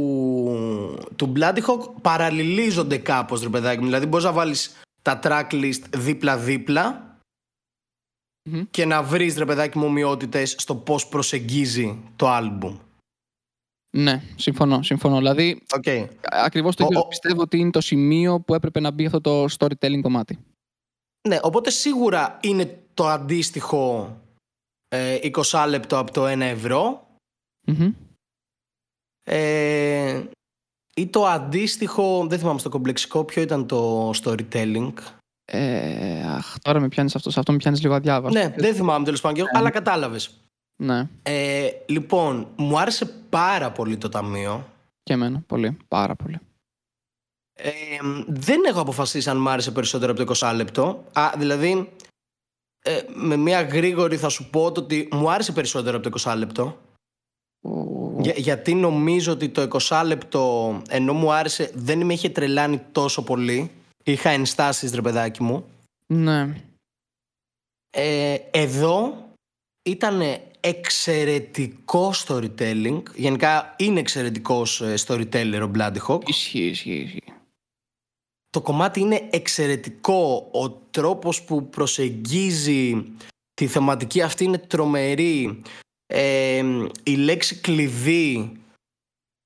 του Bloody Hawk παραλληλίζονται κάπως, ρε παιδάκι μου. Δηλαδή μπορείς να βάλεις τα tracklist δίπλα-δίπλα mm-hmm. και να βρεις, ρε παιδάκι μου, ομοιότητες στο πώς προσεγγίζει το άλμπουμ. Ναι, συμφωνώ, συμφωνώ. Δηλαδή, okay. ακριβώς το ίδιο ο, πιστεύω ο... ότι είναι το σημείο που έπρεπε να μπει αυτό το storytelling κομμάτι. Ναι, οπότε σίγουρα είναι το αντίστοιχο ε, είκοσι λεπτό από το ένα ευρώ mm-hmm. ε, ή το αντίστοιχο, δεν θυμάμαι στο κομπλεξικό ποιο ήταν το storytelling. Ε, αχ, τώρα με πιάνεις αυτό, σε αυτό με πιάνεις λίγο αδιάβαστο. Ναι, δεν θυμάμαι τέλος πάντων, αλλά κατάλαβες. Ναι. Ε, λοιπόν, μου άρεσε πάρα πολύ το ταμείο. Και εμένα, πολύ, πάρα πολύ. Ε, δεν έχω αποφασίσει αν μου άρεσε περισσότερο από το είκοσι λεπτό. Α, δηλαδή, ε, με μια γρήγορη θα σου πω ότι μου άρεσε περισσότερο από το είκοσι λεπτό. Oh. Για, γιατί νομίζω ότι το είκοσι λεπτό, ενώ μου άρεσε, δεν με είχε τρελάνει τόσο πολύ. Είχα ενστάσεις, ρε παιδάκι μου. Ναι. Ε, εδώ ήταν εξαιρετικό storytelling. Γενικά είναι εξαιρετικός storyteller ο Bloody Hawk. Ισχύει, ισχύει, ισχύει. Το κομμάτι είναι εξαιρετικό. Ο τρόπος που προσεγγίζει τη θεματική αυτή είναι τρομερή. Ε, η λέξη κλειδί.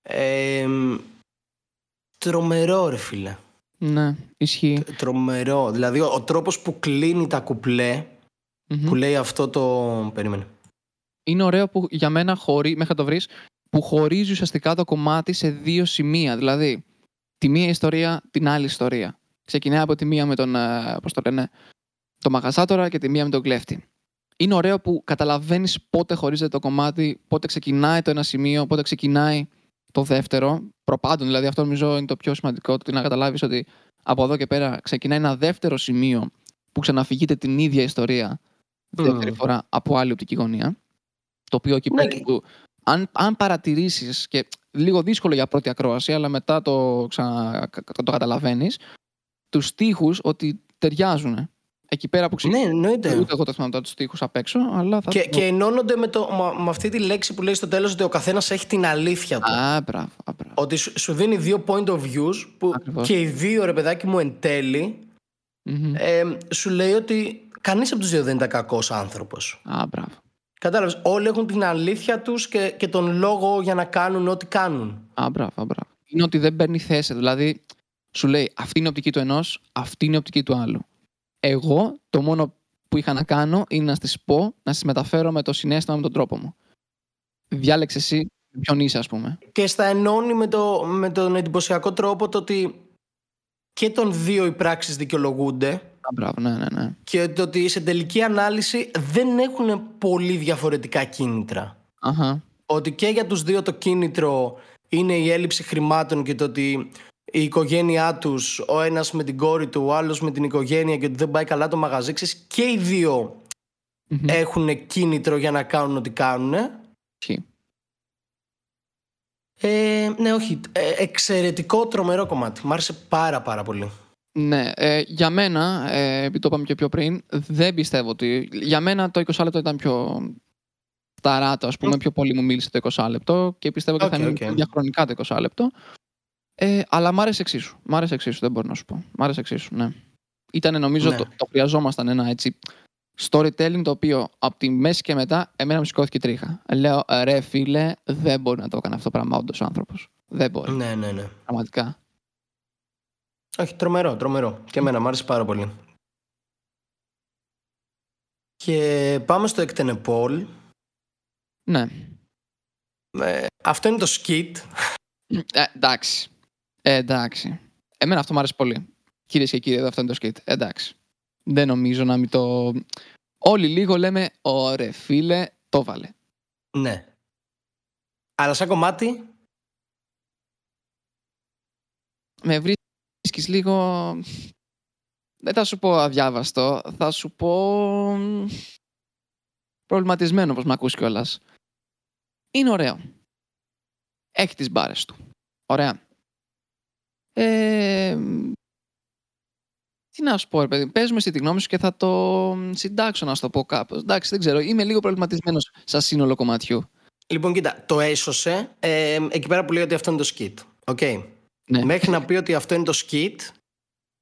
Ε, τρομερό, ρε φίλε. Ναι, ισχύει. Τρομερό. Δηλαδή ο, ο τρόπος που κλείνει τα κουπλέ mm-hmm. που λέει αυτό το... Περίμενε. Είναι ωραίο που για μένα χωρί... μέχρι να το βρεις, που χωρίζει ουσιαστικά το κομμάτι σε δύο σημεία. Δηλαδή τη μία ιστορία, την άλλη ιστορία. Ξεκινάει από τη μία με τον, πώς το λένε, τον μαγαζάτορα και τη μία με τον κλέφτη. Είναι ωραίο που καταλαβαίνεις πότε χωρίζεται το κομμάτι, πότε ξεκινάει το ένα σημείο, πότε ξεκινάει το δεύτερο. Προπάντων, δηλαδή αυτό νομίζω είναι το πιο σημαντικό, ότι να καταλάβεις ότι από εδώ και πέρα ξεκινάει ένα δεύτερο σημείο που ξαναφυγείται την ίδια ιστορία mm. δεύτερη φορά από άλλη οπτική γωνία. Το οποίο εκεί πέρα mm. που αν, αν παρατηρήσεις, και λίγο δύσκολο για πρώτη ακρόαση, αλλά μετά το, ξανα, το καταλαβαίνεις, τους στίχους ότι ταιριάζουν. Εκεί πέρα που ξεκινάει. Ναι, ούτε εγώ το θυμάμαι τους στίχους απ' έξω. Αλλά θα... και, και ενώνονται με, το, με αυτή τη λέξη που λέει στο τέλος ότι ο καθένας έχει την αλήθεια του. Α, μπράβο, μπράβο. Ότι σου, σου δίνει δύο point of views που ακριβώς. και οι δύο, ρε παιδάκι μου, εν τέλει mm-hmm. ε, σου λέει ότι κανείς από τους δύο δεν ήταν κακός άνθρωπος. Α, μπράβο. Κατάλαβες, όλοι έχουν την αλήθεια τους και, και τον λόγο για να κάνουν ό,τι κάνουν. Α, μπράβο, μπράβο. Είναι ότι δεν παίρνει θέση. Δηλαδή σου λέει αυτή είναι η οπτική του ενός, αυτή είναι η οπτική του άλλου. Εγώ το μόνο που είχα να κάνω είναι να στις πω, να στις μεταφέρω με το συνέστημα, με τον τρόπο μου. Διάλεξε εσύ ποιον είσαι, ας πούμε. Και στα ενώνει με, το, με τον εντυπωσιακό τρόπο το ότι και των δύο οι πράξεις δικαιολογούνται. Α, μπράβο, ναι, ναι, ναι. Και το ότι σε τελική ανάλυση δεν έχουν πολύ διαφορετικά κίνητρα. Αχα. Ότι και για τους δύο το κίνητρο είναι η έλλειψη χρημάτων και το ότι... η οικογένειά τους, ο ένας με την κόρη του, ο άλλος με την οικογένεια και ότι δεν πάει καλά το μαγαζί. Και οι δύο mm-hmm. έχουν κίνητρο για να κάνουν ό,τι κάνουν. Okay. Ε, ναι, όχι. Ε, εξαιρετικό, τρομερό κομμάτι. Μ' άρεσε πάρα πάρα πολύ. Ναι, ε, για μένα, ε, το είπαμε και πιο πριν, δεν πιστεύω ότι... Για μένα το είκοσι λεπτό ήταν πιο ταράτο, ας πούμε. Mm. Πιο πολύ μου μίλησε το είκοσι λεπτό και πιστεύω ότι okay, θα είναι okay. διαχρονικά το είκοσι λεπτό. Ε, αλλά μ' άρεσε εξίσου. Μ' άρεσε εξίσου, δεν μπορώ να σου πω. Μ' άρεσε εξίσου, ναι. Ήτανε, νομίζω, ναι. το, το χρειαζόμασταν ένα έτσι storytelling το οποίο από τη μέση και μετά εμένα μου σηκώθηκε τρίχα. Λέω, ρε φίλε, δεν μπορεί να το έκανε αυτό το πράγμα όντως ο άνθρωπος. Δεν μπορεί. Ναι, ναι, ναι. Πραγματικά. Όχι, τρομερό, τρομερό. Και εμένα, μ' άρεσε πάρα πολύ. Και πάμε στο εκτενεπόλ. Ναι. Ε, αυτό είναι το skit. Ε, εντάξει. Ε, εντάξει. Εμένα αυτό μου αρέσει πολύ. Κυρίες και κύριοι, εδώ αυτό είναι το skit. Εντάξει. Δεν νομίζω να μην το... Όλοι λίγο λέμε, ωρε φίλε, το βάλε. Ναι. Αλλά σαν κομμάτι... Με βρίσκεις λίγο... Δεν θα σου πω αδιάβαστο, θα σου πω... προβληματισμένο, όπως με ακούς κιόλας. Είναι ωραίο. Έχει τις μπάρες του. Ωραία. Ε... Τι να σου πω, ρε παιδί, πες μου εσύ τη γνώμη σου και θα το συντάξω, να σου το πω κάπως. Εντάξει, δεν ξέρω, είμαι λίγο προβληματισμένος σαν σύνολο κομματιού. Λοιπόν, κοίτα, το έσωσε ε, εκεί πέρα που λέει ότι αυτό είναι το skit. Okay. Ναι. Μέχρι να πει ότι αυτό είναι το skit,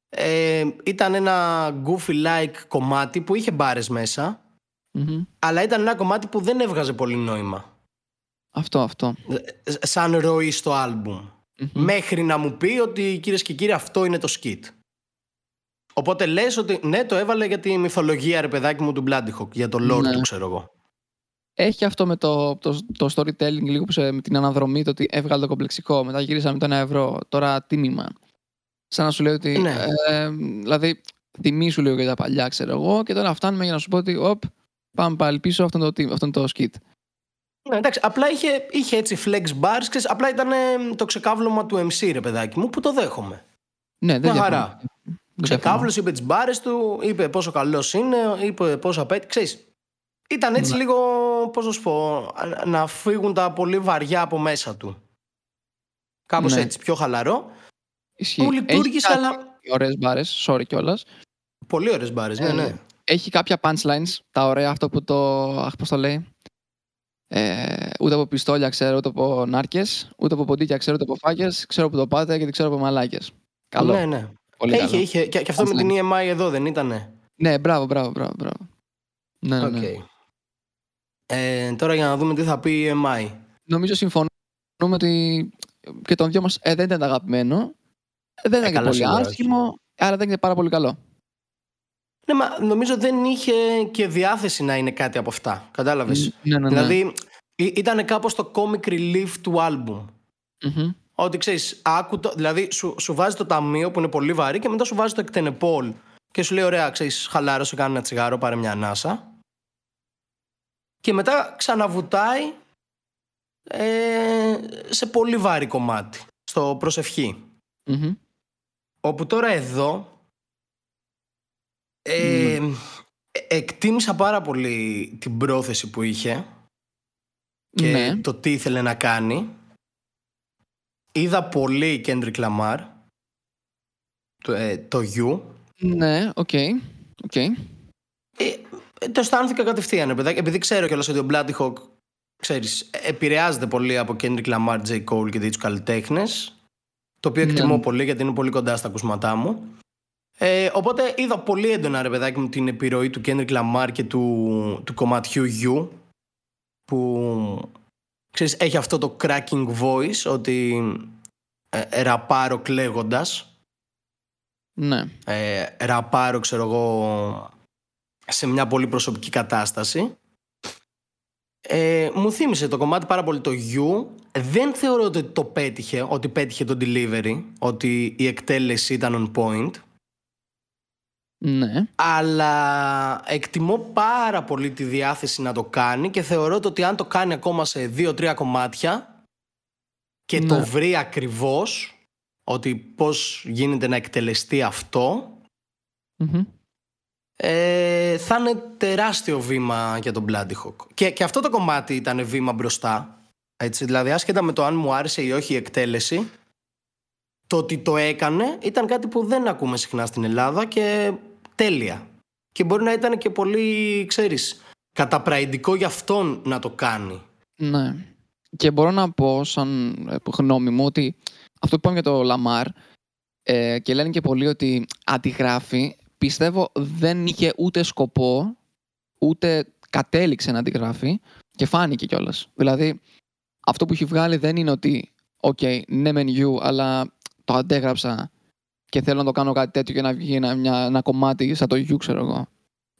ε, ήταν ένα goofy-like κομμάτι που είχε μπάρες μέσα, mm-hmm. αλλά ήταν ένα κομμάτι που δεν έβγαζε πολύ νόημα. Αυτό, αυτό. Σαν ροή στο άλμπουμ. Mm-hmm. Μέχρι να μου πει ότι, κυρίες και κύριοι, αυτό είναι το skit. Οπότε λες ότι ναι, το έβαλε για τη μυθολογία, ρε παιδάκι μου, του Bloody Hawk, για το lore ναι. του, ξέρω εγώ. Έχει αυτό με το, το, το storytelling, λίγο που σε, με την αναδρομή, το ότι έβγαλε το κομπλεξικό, μετά γυρίσαμε το ένα ευρώ, τώρα τίμημα. Σαν να σου λέει ότι. Ναι. Ε, δηλαδή, τιμή σου λέω για τα παλιά, ξέρω εγώ, και τώρα φτάνουμε για να σου πω ότι, οπ, πάμε πάλι πίσω, αυτό είναι το, αυτό είναι το skit. Ναι, εντάξει, απλά είχε, είχε έτσι flex bars, ξέρεις, απλά ήταν το ξεκάβλωμα του εμ σι, ρε παιδάκι μου, που το δέχομαι. Ναι, δεν χαρά. Ξεκάβλος, είπε τις μπάρες του, είπε πόσο καλός είναι, είπε πόσο απέτυχε. Ήταν έτσι ναι. λίγο, πώς να σου πω, να φύγουν τα πολύ βαριά από μέσα του. Κάπως ναι. έτσι, πιο χαλαρό. Ισχύει. Που λειτουργήσε, αλλά. Έχει ωραίες μπάρες, sorry κιόλας. Πολύ ωραίες μπάρες, ναι, ναι, ναι. Έχει κάποια punchlines, τα ωραία, αυτό που το. Αχ, πώς το λέει. Ε, ούτε από πιστόλια ξέρω, ούτε από νάρκες, ούτε από ποντίκια ξέρω, ούτε από φάκες. Ξέρω που το πάτε και δεν ξέρω από μαλάκες. Καλό. Ναι, ναι. Είχε, είχε. Και, και αυτό με την ι εμ άι εδώ δεν ήτανε? Ναι, μπράβο, μπράβο, μπράβο, μπράβο. Ναι, okay. ναι. Ε, τώρα για να δούμε τι θα πει η ι εμ άι. Νομίζω συμφωνούμε ότι και τον δυο μας ε, δεν ήταν αγαπημένο. Δεν ήταν ε, και πολύ σήμερα, άσχημο, άρα δεν είναι πάρα πολύ καλό. Ναι, μα νομίζω δεν είχε και διάθεση να είναι κάτι από αυτά. Κατάλαβες. Ναι, ναι, ναι. Δηλαδή ήταν κάπως το comic relief του άλμπουμ. Mm-hmm. Ότι ξέρεις, άκου το, δηλαδή σου, σου βάζει το ταμείο που είναι πολύ βαρύ και μετά σου βάζει το εκτενεπόλ και σου λέει ωραία, ξέρεις, χαλάρωσε, κάνε ένα τσιγάρο, πάρε μια ανάσα. Και μετά ξαναβουτάει ε, σε πολύ βαρύ κομμάτι, στο προσευχή. Mm-hmm. Όπου τώρα εδώ ε, mm. ε, εκτίμησα πάρα πολύ την πρόθεση που είχε και ναι. το τι ήθελε να κάνει. Είδα πολύ Kendrick Lamar, το, ε, το You. Ναι, οκ. Okay, okay. ε, το αισθάνθηκα κατευθείαν, παιδάκι, επειδή ξέρω κιόλας ότι ο Bloody Hawk, ξέρεις, επηρεάζεται πολύ από Kendrick Lamar, J. Cole και τέτοιους καλλιτέχνες, το οποίο εκτιμώ ναι. πολύ γιατί είναι πολύ κοντά στα ακούσματά μου. Ε, οπότε είδα πολύ έντονα, ρε παιδάκι μου, την επιρροή του Kendrick Lamar και του, του κομματιού You, που... Ξέρεις, έχει αυτό το cracking voice, ότι ε, ραπάρω κλαίγοντας. Ναι. Ε, ραπάρω, ξέρω εγώ, σε μια πολύ προσωπική κατάσταση. Ε, μου θύμισε το κομμάτι πάρα πολύ το You. Δεν θεωρώ ότι το πέτυχε, ότι πέτυχε το delivery, ότι η εκτέλεση ήταν on point. Ναι. Αλλά εκτιμώ πάρα πολύ τη διάθεση να το κάνει και θεωρώ ότι αν το κάνει ακόμα σε δύο-τρία κομμάτια και ναι. το βρει ακριβώς ότι πώς γίνεται να εκτελεστεί αυτό, mm-hmm. ε, θα είναι τεράστιο βήμα για τον Bloody Hawk. Και, και αυτό το κομμάτι ήταν βήμα μπροστά, έτσι, δηλαδή άσχετα με το αν μου άρεσε ή όχι η εκτέλεση, το ότι το έκανε ήταν κάτι που δεν ακούμε συχνά στην Ελλάδα και τέλεια. Και μπορεί να ήταν και πολύ, ξέρεις, καταπραϊντικό για αυτόν να το κάνει. Ναι. Και μπορώ να πω, σαν γνώμη μου, ότι αυτό που είπαμε για το Λαμάρ ε, και λένε και πολλοί ότι αντιγράφει, πιστεύω δεν είχε ούτε σκοπό, ούτε κατέληξε να αντιγράφει και φάνηκε κιόλας. Δηλαδή, αυτό που έχει βγάλει δεν είναι ότι, οκ, okay, ναι μεν You, αλλά... το αντέγραψα και θέλω να το κάνω κάτι τέτοιο και να βγει ένα, μια, ένα κομμάτι σαν το You, ξέρω εγώ.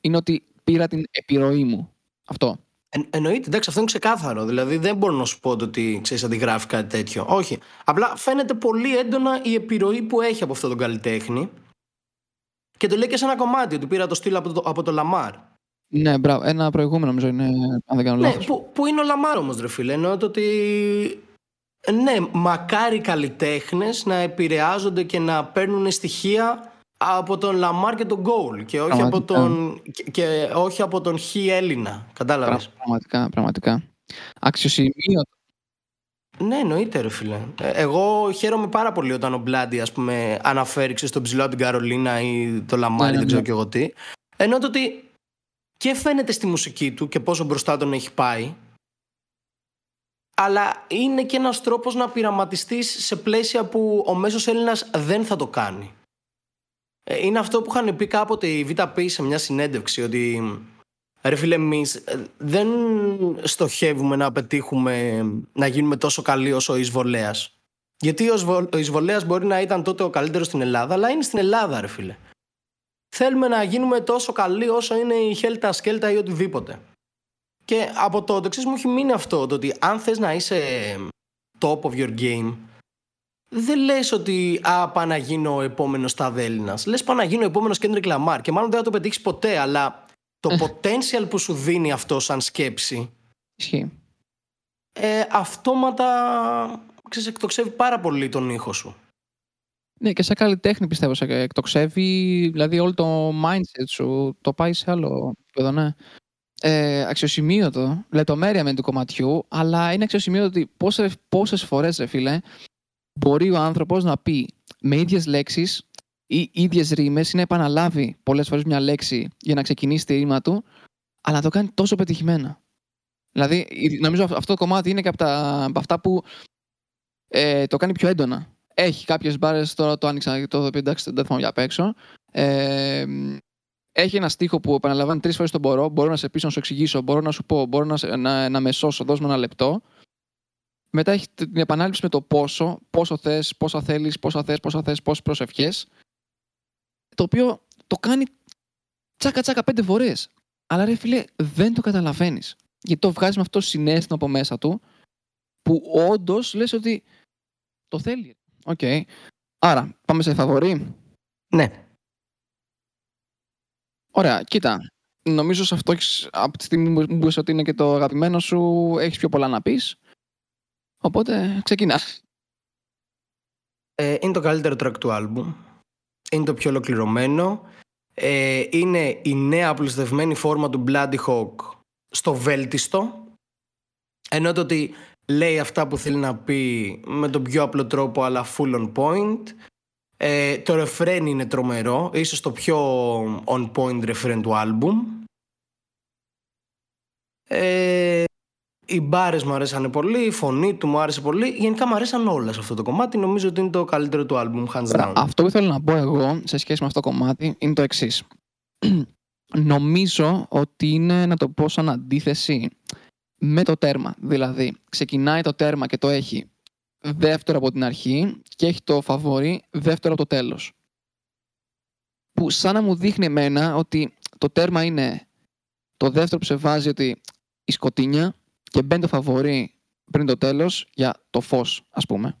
Είναι ότι πήρα την επιρροή μου. Αυτό. Εν, εννοείται, εντάξει, αυτό είναι ξεκάθαρο. Δηλαδή δεν μπορώ να σου πω ότι ξέρεις, αντιγράφει κάτι τέτοιο. Όχι. Απλά φαίνεται πολύ έντονα η επιρροή που έχει από αυτόν τον καλλιτέχνη. Και το λέει και σε ένα κομμάτι, ότι πήρα το στυλ από το, από το Λαμάρ. Ναι, μπράβο. Ένα προηγούμενο, νομίζω, είναι, αν δεν κάνω λάθος. Ναι, που, που είναι ο Λαμάρ όμως, ρε φίλε. Εννοώ ότι. Ναι, μακάρι καλλιτέχνες να επηρεάζονται και να παίρνουν στοιχεία από τον Λαμάρ και τον Γκόουλ και όχι από τον, και, και όχι από τον Χ Έλληνα. Κατάλαβες. Πραγματικά, πραγματικά. Αξιοσημείωτο. Ναι, εννοείται, ρε φίλε. Εγώ χαίρομαι πάρα πολύ όταν ο Μπλάντι, ας πούμε, αναφέρει στον ψηλό την Καρολίνα ή το Λαμάρι, ναι, δεν ξέρω ναι. και εγώ τι. Ενώ το ότι και φαίνεται στη μουσική του και πόσο μπροστά τον έχει πάει, αλλά είναι και ένας τρόπος να πειραματιστείς σε πλαίσια που ο μέσος Έλληνας δεν θα το κάνει. Είναι αυτό που είχαν πει κάποτε η Β Π σε μια συνέντευξη, ότι ρε φίλε, εμείς δεν στοχεύουμε να πετύχουμε να γίνουμε τόσο καλοί όσο ο εισβολέας. Γιατί ο εισβολέας μπορεί να ήταν τότε ο καλύτερος στην Ελλάδα, αλλά είναι στην Ελλάδα, ρε φίλε. Θέλουμε να γίνουμε τόσο καλοί όσο είναι η Helter Skelter ή οτιδήποτε. Και από τότε, ξέρεις, μου έχει μείνει αυτό, το ότι αν θες να είσαι top of your game, δεν λες ότι α, πάω να γίνω ο επόμενος Ταδέλληνας. Λες πάω να γίνω ο επόμενος Kendrick Lamar. Και μάλλον δεν θα το πετύχεις ποτέ, αλλά το potential που σου δίνει αυτό σαν σκέψη ε, αυτόματα, ξέρεις, εκτοξεύει πάρα πολύ τον ήχο σου. Ναι, και σαν καλλιτέχνη πιστεύω σε εκτοξεύει, δηλαδή όλο το mindset σου το πάει σε άλλο επίπεδο, ναι. Ε, αξιοσημείωτο, λεπτομέρεια με του κομματιού, αλλά είναι αξιοσημείωτο ότι πόσες, πόσες φορές, ρε φίλε, μπορεί ο άνθρωπος να πει με ίδιες λέξεις ή ίδιες ρήμες ή να επαναλάβει πολλές φορές μια λέξη για να ξεκινήσει τη ρήμα του, αλλά να το κάνει τόσο πετυχημένα. Δηλαδή, νομίζω αυτό το κομμάτι είναι και από, τα, από αυτά που ε, το κάνει πιο έντονα. Έχει κάποιες μπάρες, τώρα το άνοιξα, το δω, εντάξει, δεν θυμάμαι για απ' έξω. Ε, Έχει ένα στίχο που επαναλαμβάνει τρεις φορές τον μπορώ. Μπορώ να σε πείσω, να σου εξηγήσω. Μπορώ να σου πω. Μπορώ να, σε, να, να με σώσω. Δώσ' μου ένα λεπτό. Μετά έχει την επανάληψη με το πόσο. Πόσο θες, πόσα θέλεις, πόσα θες, πόσα θες, πόσες προσευχές. Το οποίο το κάνει τσάκα τσάκα πέντε φορές. Αλλά ρε φίλε, δεν το καταλαβαίνεις. Γιατί το βγάζει με αυτό το συνέστημα από μέσα του που όντως λες ότι το θέλει. Οκ. Okay. Άρα, πάμε σε φαβορί. Ναι. Ωραία, κοίτα. Νομίζω σε αυτό έχεις, από τη στιγμή που μου ότι είναι και το αγαπημένο σου, έχεις πιο πολλά να πεις. Οπότε ξεκινάς. Ε, είναι το καλύτερο track του άλμπουμ. Είναι το πιο ολοκληρωμένο. Ε, είναι η νέα απλουστευμένη φόρμα του Bloody Hawk στο βέλτιστο. Ενώ το ότι λέει αυτά που θέλει να πει με τον πιο απλό τρόπο, αλλά full on point. Ε, το ρεφρέν είναι τρομερό, ίσως το πιο on point ρεφρέν του άλμπουμ. ε, Οι μπάρες μου αρέσανε πολύ, η φωνή του μου άρεσε πολύ. Γενικά μου αρέσαν όλα σε αυτό το κομμάτι. Νομίζω ότι είναι το καλύτερο του άλμπουμ, hands down. Αυτό που θέλω να πω εγώ σε σχέση με αυτό το κομμάτι είναι το εξής. Νομίζω ότι είναι, να το πω σαν αντίθεση με το τέρμα. Δηλαδή ξεκινάει το τέρμα και το έχει δεύτερο από την αρχή και έχει το φαβόρι δεύτερο από το τέλος. Που σαν να μου δείχνει εμένα ότι το τέρμα είναι το δεύτερο που σε βάζει ότι η σκοτίνια και μπαίνει το φαβόρι πριν το τέλος για το φως, ας πούμε.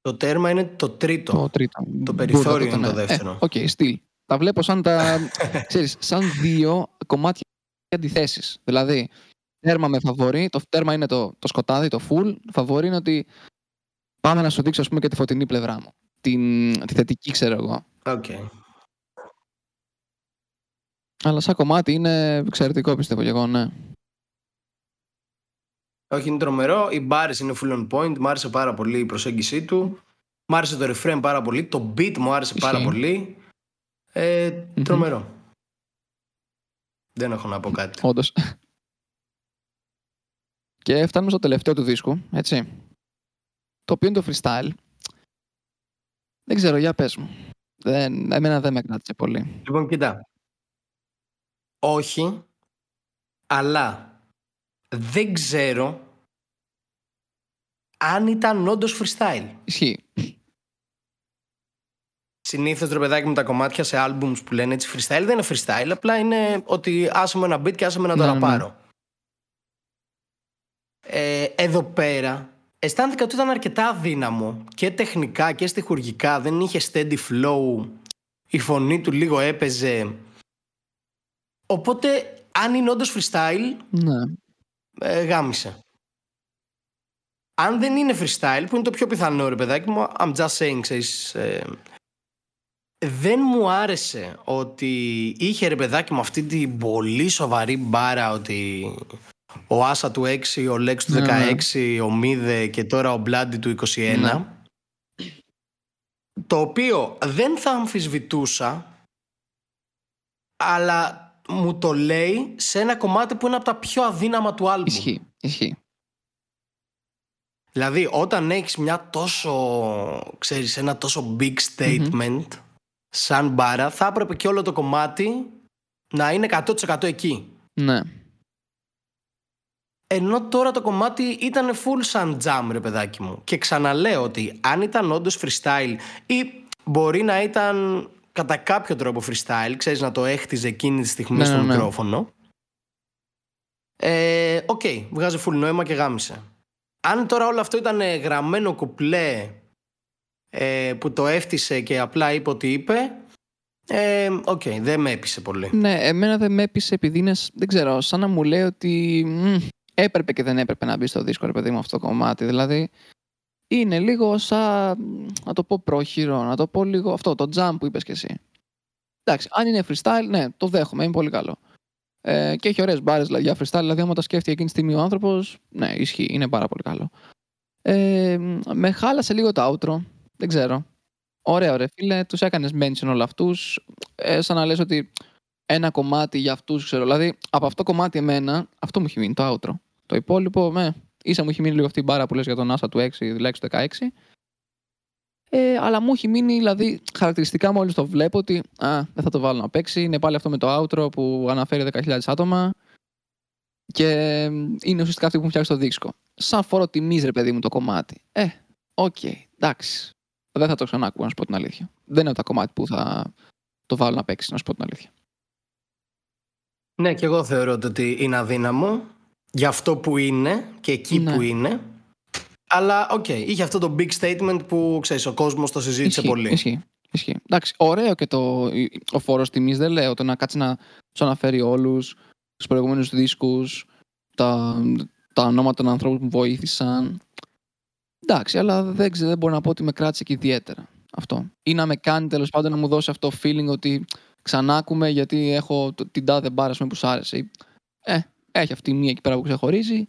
Το τέρμα είναι το τρίτο. Το, τρίτο. το περιθώριο είναι το δεύτερο. Οκ, ε, okay, στυλ. Τα βλέπω σαν τα ξέρεις, σαν δύο κομμάτια αντιθέσεις. Δηλαδή τέρμα με φαβορί, το τέρμα είναι το, το σκοτάδι, το full. Το φαβορί είναι ότι πάμε να σου δείξω, ας πούμε, και τη φωτεινή πλευρά μου. Την, τη θετική, ξέρω εγώ. Okay. Αλλά σαν κομμάτι είναι εξαιρετικό, πιστεύω και εγώ, ναι. Όχι, είναι τρομερό. Οι μπάρες είναι full on point. Μ' άρεσε πάρα πολύ η προσέγγιση του. Μ' άρεσε το refrain πάρα πολύ. Το beat μου άρεσε Ισχύει. πάρα πολύ. Ε, τρομερό. Mm-hmm. Δεν έχω να πω κάτι. Όντως. Και φτάνουμε στο τελευταίο του δίσκου, έτσι, το οποίο είναι το freestyle. Δεν ξέρω, για πες μου. Δεν, εμένα δεν με κράτησε πολύ. Λοιπόν, κοίτα. Όχι, αλλά δεν ξέρω αν ήταν όντως freestyle. Ισχύει. συνήθως ρε παιδάκι με τα κομμάτια σε albums που λένε έτσι freestyle, δεν είναι freestyle, απλά είναι ότι άσε με ένα beat και άσε με να το ναι, ραπάρω. Ναι. Ε, εδώ πέρα αισθάνθηκα ότι ήταν αρκετά αδύναμο και τεχνικά και στιχουργικά, δεν είχε steady flow, η φωνή του λίγο έπαιζε. Οπότε αν είναι όντως freestyle, ναι, ε, γάμισε. Αν δεν είναι freestyle, που είναι το πιο πιθανό ρε παιδάκι μου, I'm just saying, ξέρεις, ε, δεν μου άρεσε ότι είχε ρε παιδάκι μου αυτή την πολύ σοβαρή μπάρα ότι ο Άσα του έξι, ο Λέξ του δεκαέξι, ο Μίδε και τώρα ο Bloody του είκοσι ένα, το οποίο δεν θα αμφισβητούσα, αλλά μου το λέει σε ένα κομμάτι που είναι από τα πιο αδύναμα του άλμπου. Ισχύει, ισχύει. Δηλαδή όταν έχεις μια τόσο, ξέρεις, ένα τόσο big statement, mm-hmm, σαν μπάρα, θα έπρεπε και όλο το κομμάτι να είναι εκατό τοις εκατό εκεί. Ναι. Ενώ τώρα το κομμάτι ήταν full σαν jam ρε παιδάκι μου. Και ξαναλέω ότι αν ήταν όντως freestyle, ή μπορεί να ήταν κατά κάποιο τρόπο freestyle, ξέρεις, να το έχτιζε εκείνη τη στιγμή, ναι, στο, ναι, μικρόφωνο, οκ, ε, okay, βγάζει full νόημα και γάμισε. Αν τώρα όλο αυτό ήταν γραμμένο κουπλέ, ε, που το έφτισε και απλά είπε ότι είπε, ε, οκ, okay, δεν με έπεισε πολύ. Ναι, εμένα δεν με έπεισε επειδή είναι, δεν ξέρω, σαν να μου λέει ότι μ, έπρεπε και δεν έπρεπε να μπει στο δίσκο ρε παιδί μου αυτό το κομμάτι. Δηλαδή είναι λίγο σαν, να το πω πρόχειρο, να το πω λίγο αυτό, το jump που είπες και εσύ. Εντάξει, αν είναι freestyle, ναι, το δέχομαι, είναι πολύ καλό. Ε, και έχει ωραίες μπάρες για freestyle, δηλαδή άμα τα σκέφτηκε εκείνη τη στιγμή ο άνθρωπος, ναι, ισχύει, είναι πάρα πολύ καλό. Ε, με χάλασε λίγο το outro, δεν ξέρω. Ωραίο ρε φίλε, τους έκανες mention όλα αυτούς, ε, σαν να λες ότι ένα κομμάτι για αυτούς, ξέρω, δηλαδή από αυτό κομμάτι εμένα, αυτό μου έχει μείνει το outro. Το υπόλοιπο, με... Ίσα μου έχει μείνει λίγο αυτή η μπάρα που λες για τον Άσα του έξι, δηλαδή του δεκαέξι. Ε, αλλά μου έχει μείνει, δηλαδή, χαρακτηριστικά μόλις το βλέπω ότι α, δεν θα το βάλω να παίξει. Είναι πάλι αυτό με το outro που αναφέρει δέκα χιλιάδες άτομα. Και είναι ουσιαστικά αυτοί που μου φτιάξει το δίσκο. Σαν φόρο τιμής, ρε παιδί μου, το κομμάτι. Ε, οκ, okay, εντάξει. Δεν θα το ξανάκουω, να σου πω την αλήθεια. Δεν είναι το κομμάτι που θα το βάλω να παίξει, να σου πω την αλήθεια. Ναι, και εγώ θεωρώ ότι είναι αδύναμο. Για αυτό που είναι και εκεί, ναι, που είναι. Αλλά οκ, okay, είχε αυτό το big statement που, ξέρεις, ο κόσμος το συζήτησε, ισχύει, πολύ. Ισχύει, ισχύει. Εντάξει, ωραίο και το, ο φόρος τιμής, δεν λέω. Το να κάτσει να σου αναφέρει όλους τους προηγούμενους δίσκους, τα, τα ονόματα των ανθρώπων που βοήθησαν. Εντάξει, αλλά δεν, ξέρω, δεν μπορώ να πω ότι με κράτησε και ιδιαίτερα αυτό. Ή να με κάνει τέλος πάντων να μου δώσει αυτό feeling ότι ξανάκουμε γιατί έχω την τάδε μπάρα που σου άρεσε. Ε. Έχει αυτή η μία εκεί πέρα που ξεχωρίζει.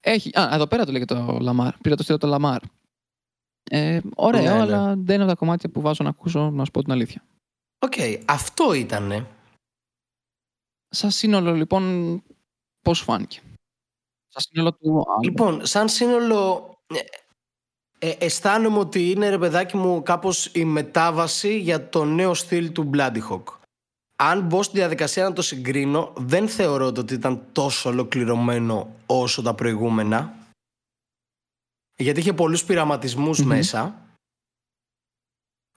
Έχει. Α, εδώ πέρα το λέει και το Λαμάρ. Πήρα το στήρα το Λαμάρ. Ε, ωραίο, ναι, ναι, αλλά δεν είναι από τα κομμάτια που βάζω να ακούσω, να σου πω την αλήθεια. Οκ, okay, αυτό ήτανε. Σαν σύνολο, λοιπόν, πώς φάνηκε. Σαν σύνολο του. Λοιπόν, σαν σύνολο, ε, αισθάνομαι ότι είναι, ρε παιδάκι μου, κάπως η μετάβαση για το νέο στυλ του Bloody Hawk. Αν μπω στη διαδικασία να το συγκρίνω, δεν θεωρώ ότι ήταν τόσο ολοκληρωμένο όσο τα προηγούμενα. Γιατί είχε πολλούς πειραματισμούς, mm-hmm, μέσα.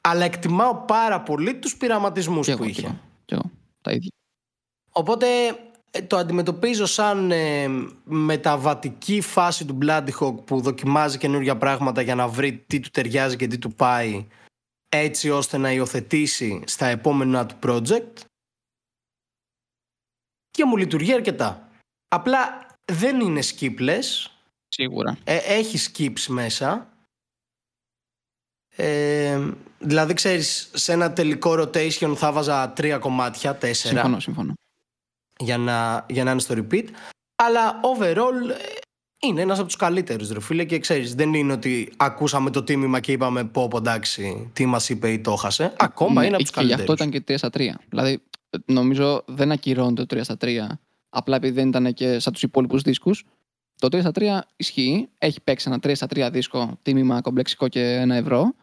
Αλλά εκτιμάω πάρα πολύ τους πειραματισμούς και που εγώ, είχε. Και εγώ, και εγώ, τα ίδια. Οπότε το αντιμετωπίζω σαν ε, μεταβατική φάση του Bloody Hawk που δοκιμάζει καινούργια πράγματα για να βρει τι του ταιριάζει και τι του πάει, έτσι ώστε να υιοθετήσει στα επόμενα του project, και μου λειτουργεί αρκετά. Απλά δεν είναι σκύπλες. Σίγουρα. Ε, έχει skips μέσα. Ε, δηλαδή, ξέρεις, σε ένα τελικό rotation θα βάζα τρία κομμάτια, τέσσερα. Συμφωνώ, συμφωνώ. Για να, για να είναι στο repeat. Αλλά overall είναι ένας από τους καλύτερους, ρε φίλε, και ξέρεις, δεν είναι ότι ακούσαμε το τίμημα και είπαμε πω, πω εντάξει, τι μας είπε ή το χάσε. Ακόμα ναι, είναι από τους καλύτερους. Και γι' αυτό ήταν και τρία στα τρία. Δηλαδή, νομίζω δεν ακυρώνεται το τρία στα τρία, απλά επειδή δεν ήταν και σαν τους υπόλοιπους δίσκους. Το τρία στα τρία ισχύει, έχει παίξει ένα τρία στα τρία δίσκο, τίμημα κομπλεξικό και ένα ευρώ.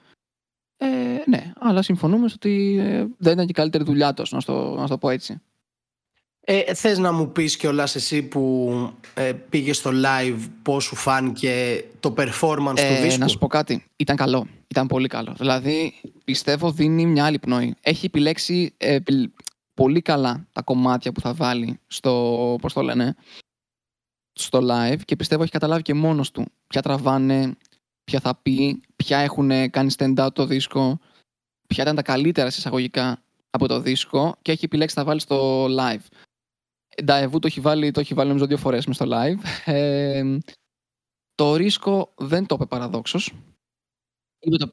Ε, ναι, αλλά συμφωνούμε ότι δεν ήταν και η καλύτερη δουλειά του, να το πω έτσι. Ε, θες να μου πεις κιόλας εσύ που ε, πήγες στο live πώς σου φάνηκε το performance ε, του δίσκου? Να σου πω κάτι, ήταν καλό, ήταν πολύ καλό. Δηλαδή πιστεύω δίνει μια άλλη πνοή. Έχει επιλέξει ε, πολύ καλά τα κομμάτια που θα βάλει στο, πώς το λένε, στο live, και πιστεύω έχει καταλάβει και μόνος του ποια τραβάνε, ποια θα πει, ποια έχουν κάνει stand-out το δίσκο, ποια ήταν τα καλύτερα εισαγωγικά από το δίσκο, και έχει επιλέξει να βάλει στο live. Νταεβού το έχει βάλει, το έχει βάλει νομίζω δύο φορές μες στο live. Ε, το ρίσκο δεν το είπε παραδόξως. Δεν,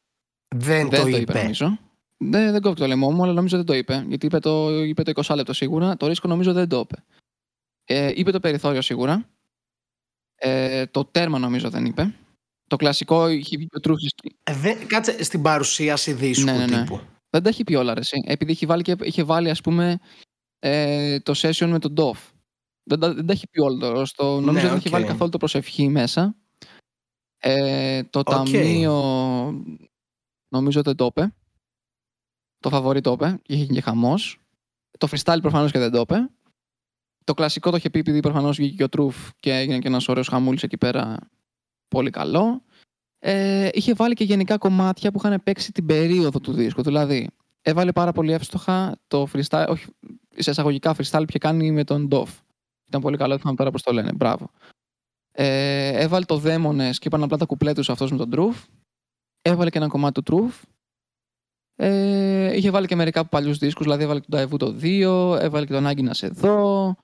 δεν το είπε. είπε νομίζω. Δεν, δεν κόβει το λαιμό μου, αλλά νομίζω δεν το είπε. Γιατί είπε το, είπε το είκοσι λεπτό σίγουρα. Το ρίσκο νομίζω δεν το είπε. Ε, είπε το περιθώριο σίγουρα. Ε, το τέρμα νομίζω δεν είπε. Το κλασικό είχε βγει το Truth. Κάτσε στην παρουσίαση δίσκου, ναι, ναι, ναι. τύπου. Δεν τα έχει πει όλα, ρε, εσύ. Επειδή είχε βάλει, και, είχε βάλει ας πούμε... Ε, το session με τον Ντοφ. Δεν, δεν τα έχει πει όλο. Στο, νομίζω ότι ναι, δεν okay. έχει βάλει καθόλου το προσευχή μέσα. Ε, το okay. ταμείο νομίζω δεν το είπε. Το φαβορί το είπε. Είχε και χαμός. Το freestyle προφανώς και δεν το είπε. Το κλασικό το είχε πει επειδή προφανώς βγήκε και ο Truth και έγινε και ένας ωραίος χαμούλης εκεί πέρα. Πολύ καλό. Ε, είχε βάλει και γενικά κομμάτια που είχαν παίξει την περίοδο του δίσκου. Δηλαδή έβαλε πάρα πολύ εύστοχα το freestyle, όχι, σε εισαγωγικά freestyle που είχε κάνει με τον Ντοφ. Ήταν πολύ καλό, θυμάμαι τώρα πώς το λένε, μπράβο. Ε, έβαλε το Δαίμονες και είπαν απλά τα κουπλέ τους αυτός με τον Truth. Έβαλε και ένα κομμάτι του Truth. Ε, είχε βάλει και μερικά από παλιούς δίσκους, δηλαδή έβαλε και τον Daegu το δύο, έβαλε και τον Άγκινας εδώ.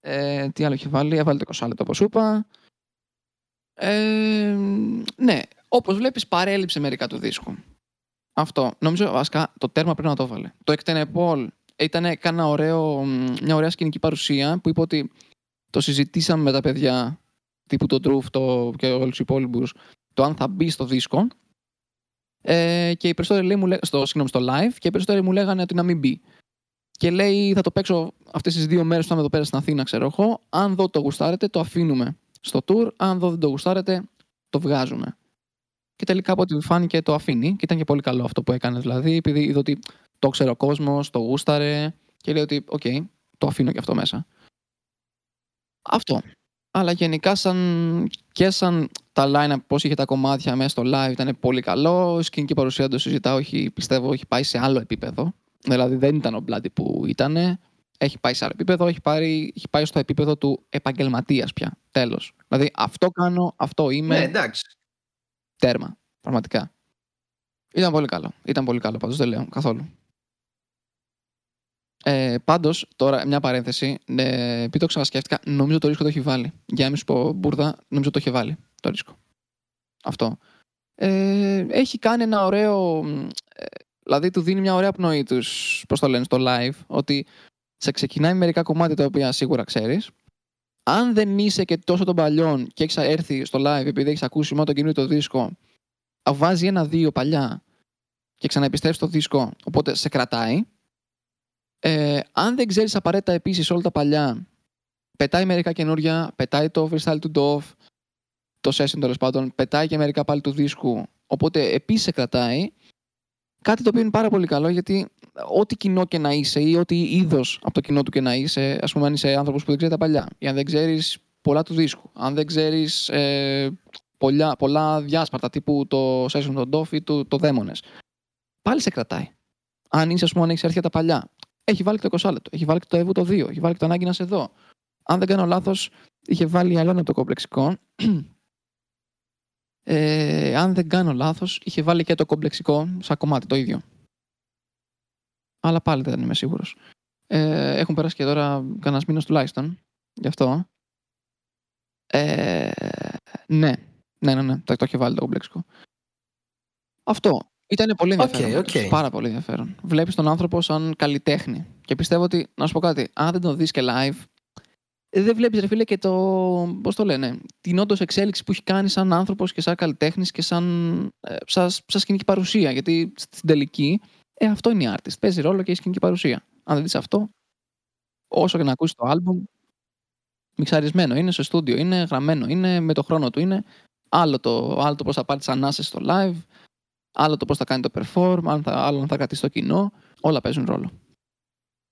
Ε, τι άλλο είχε βάλει, έβαλε το είκοσι λεπτό όπως είπα. Ε, ναι, όπως βλέπεις παρέλειψε μερικά του δίσκου. Αυτό. Νομίζω βασικά το τέρμα πρέπει να το βάλε. Το εκτενεπόλ ήταν μια ωραία σκηνική παρουσία που είπε ότι το συζητήσαμε με τα παιδιά τύπου το Truth το, και όλους τους υπόλοιπους, το αν θα μπει στο δίσκο. Ε, και οι περισσότεροι λέει, μου λέ, στο, συγγνώμη, στο live, και οι περισσότεροι μου λέγανε ότι να μην μπει. Και λέει θα το παίξω αυτές τις δύο μέρες που θα είμαι εδώ πέρα στην Αθήνα, ξέρω εγώ. Αν δω το γουστάρετε, το αφήνουμε στο tour. Αν δω δεν το γουστάρετε, το βγάζουμε. Και τελικά από ό,τι φάνηκε το αφήνει. Και ήταν και πολύ καλό αυτό που έκανε. Δηλαδή, επειδή είδε ότι το ξέρει ο κόσμος, το γούσταρε. Και λέει ότι, οκ, okay, το αφήνω και αυτό μέσα. Αυτό. Αλλά γενικά, σαν και σαν τα line-up, πώς είχε τα κομμάτια μέσα στο live, ήταν πολύ καλό. Η σκηνική παρουσία το συζητάω, έχει, πιστεύω, έχει πάει σε άλλο επίπεδο. Δηλαδή, δεν ήταν ο Bloody που ήταν. Έχει πάει σε άλλο επίπεδο. Έχει, πάρει, έχει πάει στο επίπεδο του επαγγελματίας πια. Τέλος. Δηλαδή, αυτό κάνω, αυτό είμαι. Ναι, εντάξει. Τέρμα, πραγματικά. Ήταν πολύ καλό. Ήταν πολύ καλό πάντως, δεν λέω καθόλου. Ε, πάντως, τώρα μια παρένθεση. Ε, επειδή το ξανασκέφτηκα, νομίζω το ρίσκο το έχει βάλει. Για να μην σου πω μπουρδα, νομίζω το έχει βάλει το ρίσκο. Αυτό. Ε, έχει κάνει ένα ωραίο. Ε, δηλαδή, του δίνει μια ωραία πνοή τους, πώς το λένε, στο live. Ότι σε ξεκινάει μερικά κομμάτια τα οποία σίγουρα ξέρεις. Αν δεν είσαι και τόσο των παλιών και έχεις έρθει στο live επειδή έχεις ακούσει μόνο το καινούριο δίσκο, βάζει ένα-δύο παλιά και ξαναεπιστρέψει το δίσκο, οπότε σε κρατάει. Ε, αν δεν ξέρεις απαραίτητα επίσης όλα τα παλιά, πετάει μερικά καινούρια, πετάει το freestyle του Ντοφ, το session τέλος πάντων, πετάει και μερικά πάλι του δίσκου, οπότε επίσης σε κρατάει. Κάτι το οποίο είναι πάρα πολύ καλό, γιατί ό,τι κοινό και να είσαι ή ό,τι είδος από το κοινό του και να είσαι, ας πούμε, αν είσαι άνθρωπος που δεν ξέρει τα παλιά, ή αν δεν ξέρεις πολλά του δίσκου, αν δεν ξέρεις ε, πολλά, πολλά διάσπαρτα τύπου το session των Ντοφ ή το, το Δαίμονες, πάλι σε κρατάει. Αν είσαι, ας πούμε, αν έχεις έρθει τα παλιά, έχει βάλει και το είκοσι λεπτό, έχει βάλει και το Daegu το δύο, έχει βάλει και το Ανάγκινας εδώ. Αν δεν κάνω λάθος, είχε βάλει η Αλώνα το κομπλεξικό. Ε, αν δεν κάνω λάθος, είχε βάλει και το κομπλεξικό σαν κομμάτι, το ίδιο. Αλλά πάλι δεν είμαι σίγουρος. Ε, έχουν περάσει και τώρα κανένας μήνας τουλάχιστον. Γι' αυτό. Ε, ναι. Ναι, ναι, ναι. Το, το είχε βάλει το κομπλεξικό. Αυτό. Ήταν πολύ ενδιαφέρον. Okay, okay. Πάρα πολύ ενδιαφέρον. Βλέπεις τον άνθρωπο σαν καλλιτέχνη. Και πιστεύω ότι, να σου πω κάτι, αν δεν τον δεις και live, δεν βλέπεις, ρε φίλε, και το, πώς το λένε, την όντως εξέλιξη που έχει κάνει σαν άνθρωπος και σαν καλλιτέχνης και σαν, ε, σαν, σαν σκηνική παρουσία. Γιατί στην τελική, ε, αυτό είναι η artist. Παίζει ρόλο και η σκηνική παρουσία. Αν δεν δεις αυτό, όσο και να ακούσεις το album, μιξαρισμένο είναι, στο στούντιο είναι, γραμμένο είναι, με το χρόνο του είναι. Άλλο το, άλλο το πώς θα πάρει τις ανάσες στο live, άλλο το πώς θα κάνει το perform, άλλο αν θα κρατήσει το κοινό. Όλα παίζουν ρόλο.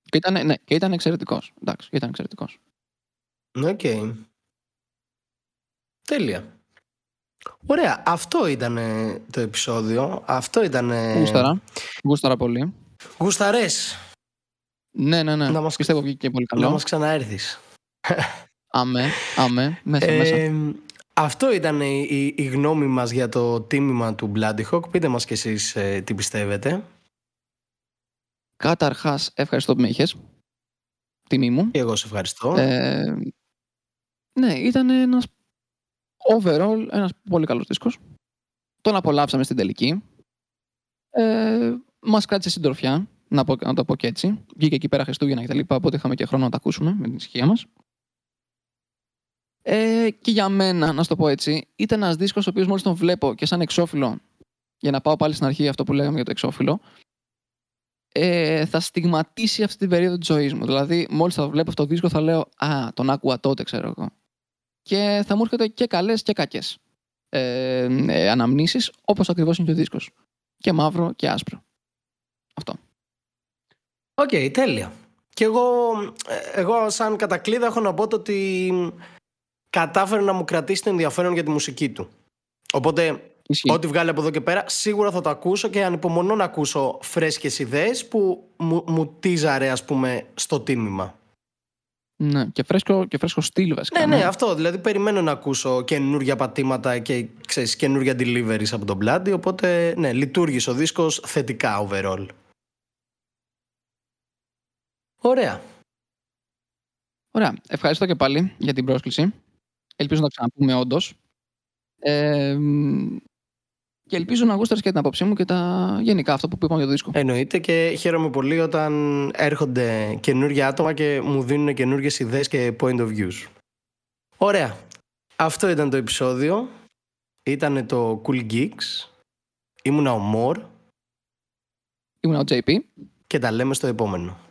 Και ήταν, ναι, και ήταν εξαιρετικός. Εντάξει, ήταν εξαιρετικός. Οκ. Okay. Τέλεια. Ωραία. Αυτό ήταν το επεισόδιο. Αυτό ήταν... Γούσταρα. Γούσταρα πολύ. Γούσταρες. Ναι, ναι, ναι. Να μας... Πιστεύω βγήκε πολύ καλό. Να μας ξαναέρθεις. Αμέ, αμέ. Μέσα, ε, μέσα. Αυτό ήταν η, η γνώμη μας για το τίμημα του Bloody Hawk. Πείτε μας κι εσείς ε, τι πιστεύετε. Καταρχάς, ευχαριστώ που με είχες. Τιμή μου. Και εγώ σε ευχαριστώ. Ε, ναι, ήταν ένας overall, ένας πολύ καλός δίσκος. Τον απολαύσαμε στην τελική. Ε, μας κράτησε συντροφιά, να, πω, να το πω και έτσι. Βγήκε εκεί πέρα Χριστούγεννα και τα λοιπά, οπότε είχαμε και χρόνο να τα ακούσουμε με την ησυχία μας. Ε, και για μένα, να σου το πω έτσι, ήταν ένας δίσκος ο οποίος μόλις τον βλέπω και σαν εξώφυλλο, για να πάω πάλι στην αρχή αυτό που λέγαμε για το εξώφυλλο, ε, θα στιγματίσει αυτή την περίοδο της ζωής μου. Δηλαδή, μόλις θα βλέπω αυτό το δίσκο, θα λέω «Α, τον άκουα τότε, ξέρω εγώ». Και θα μου έρχονται και καλές και κακές ε, ε, αναμνήσεις, όπως ακριβώς είναι και ο δίσκος. Και μαύρο και άσπρο. Αυτό. Οκ, okay, τέλεια. Και εγώ, εγώ σαν κατακλείδα έχω να πω το ότι... κατάφερε να μου κρατήσει το ενδιαφέρον για τη μουσική του. Οπότε, Ισχύει. Ό,τι βγάλει από εδώ και πέρα, σίγουρα θα το ακούσω και ανυπομονώ να ακούσω φρέσκες ιδέες που μου, μου τίζαρε, ας πούμε, στο τίμημα. Ναι, και φρέσκο, και φρέσκο στυλ βασικά. Ναι, ναι, ναι, αυτό. Δηλαδή, περιμένω να ακούσω καινούργια πατήματα και ξέρεις, καινούργια deliveries από τον Bloody. Οπότε, ναι, λειτουργήσε ο δίσκος θετικά overall. Ωραία. Ωραία. Ευχαριστώ και πάλι για την πρόσκληση. Ελπίζω να τα ξαναπούμε όντως. Ε, και ελπίζω να γούσταρες και την απόψη μου και τα γενικά αυτό που είπαμε για το δίσκο. Εννοείται και χαίρομαι πολύ όταν έρχονται καινούργια άτομα και μου δίνουν καινούργιες ιδέες και point of views. Ωραία. Αυτό ήταν το επεισόδιο. Ήταν το Cool Geeks. Ήμουνα ο Μορ. Ήμουνα ο τζέι πι. Και τα λέμε στο επόμενο.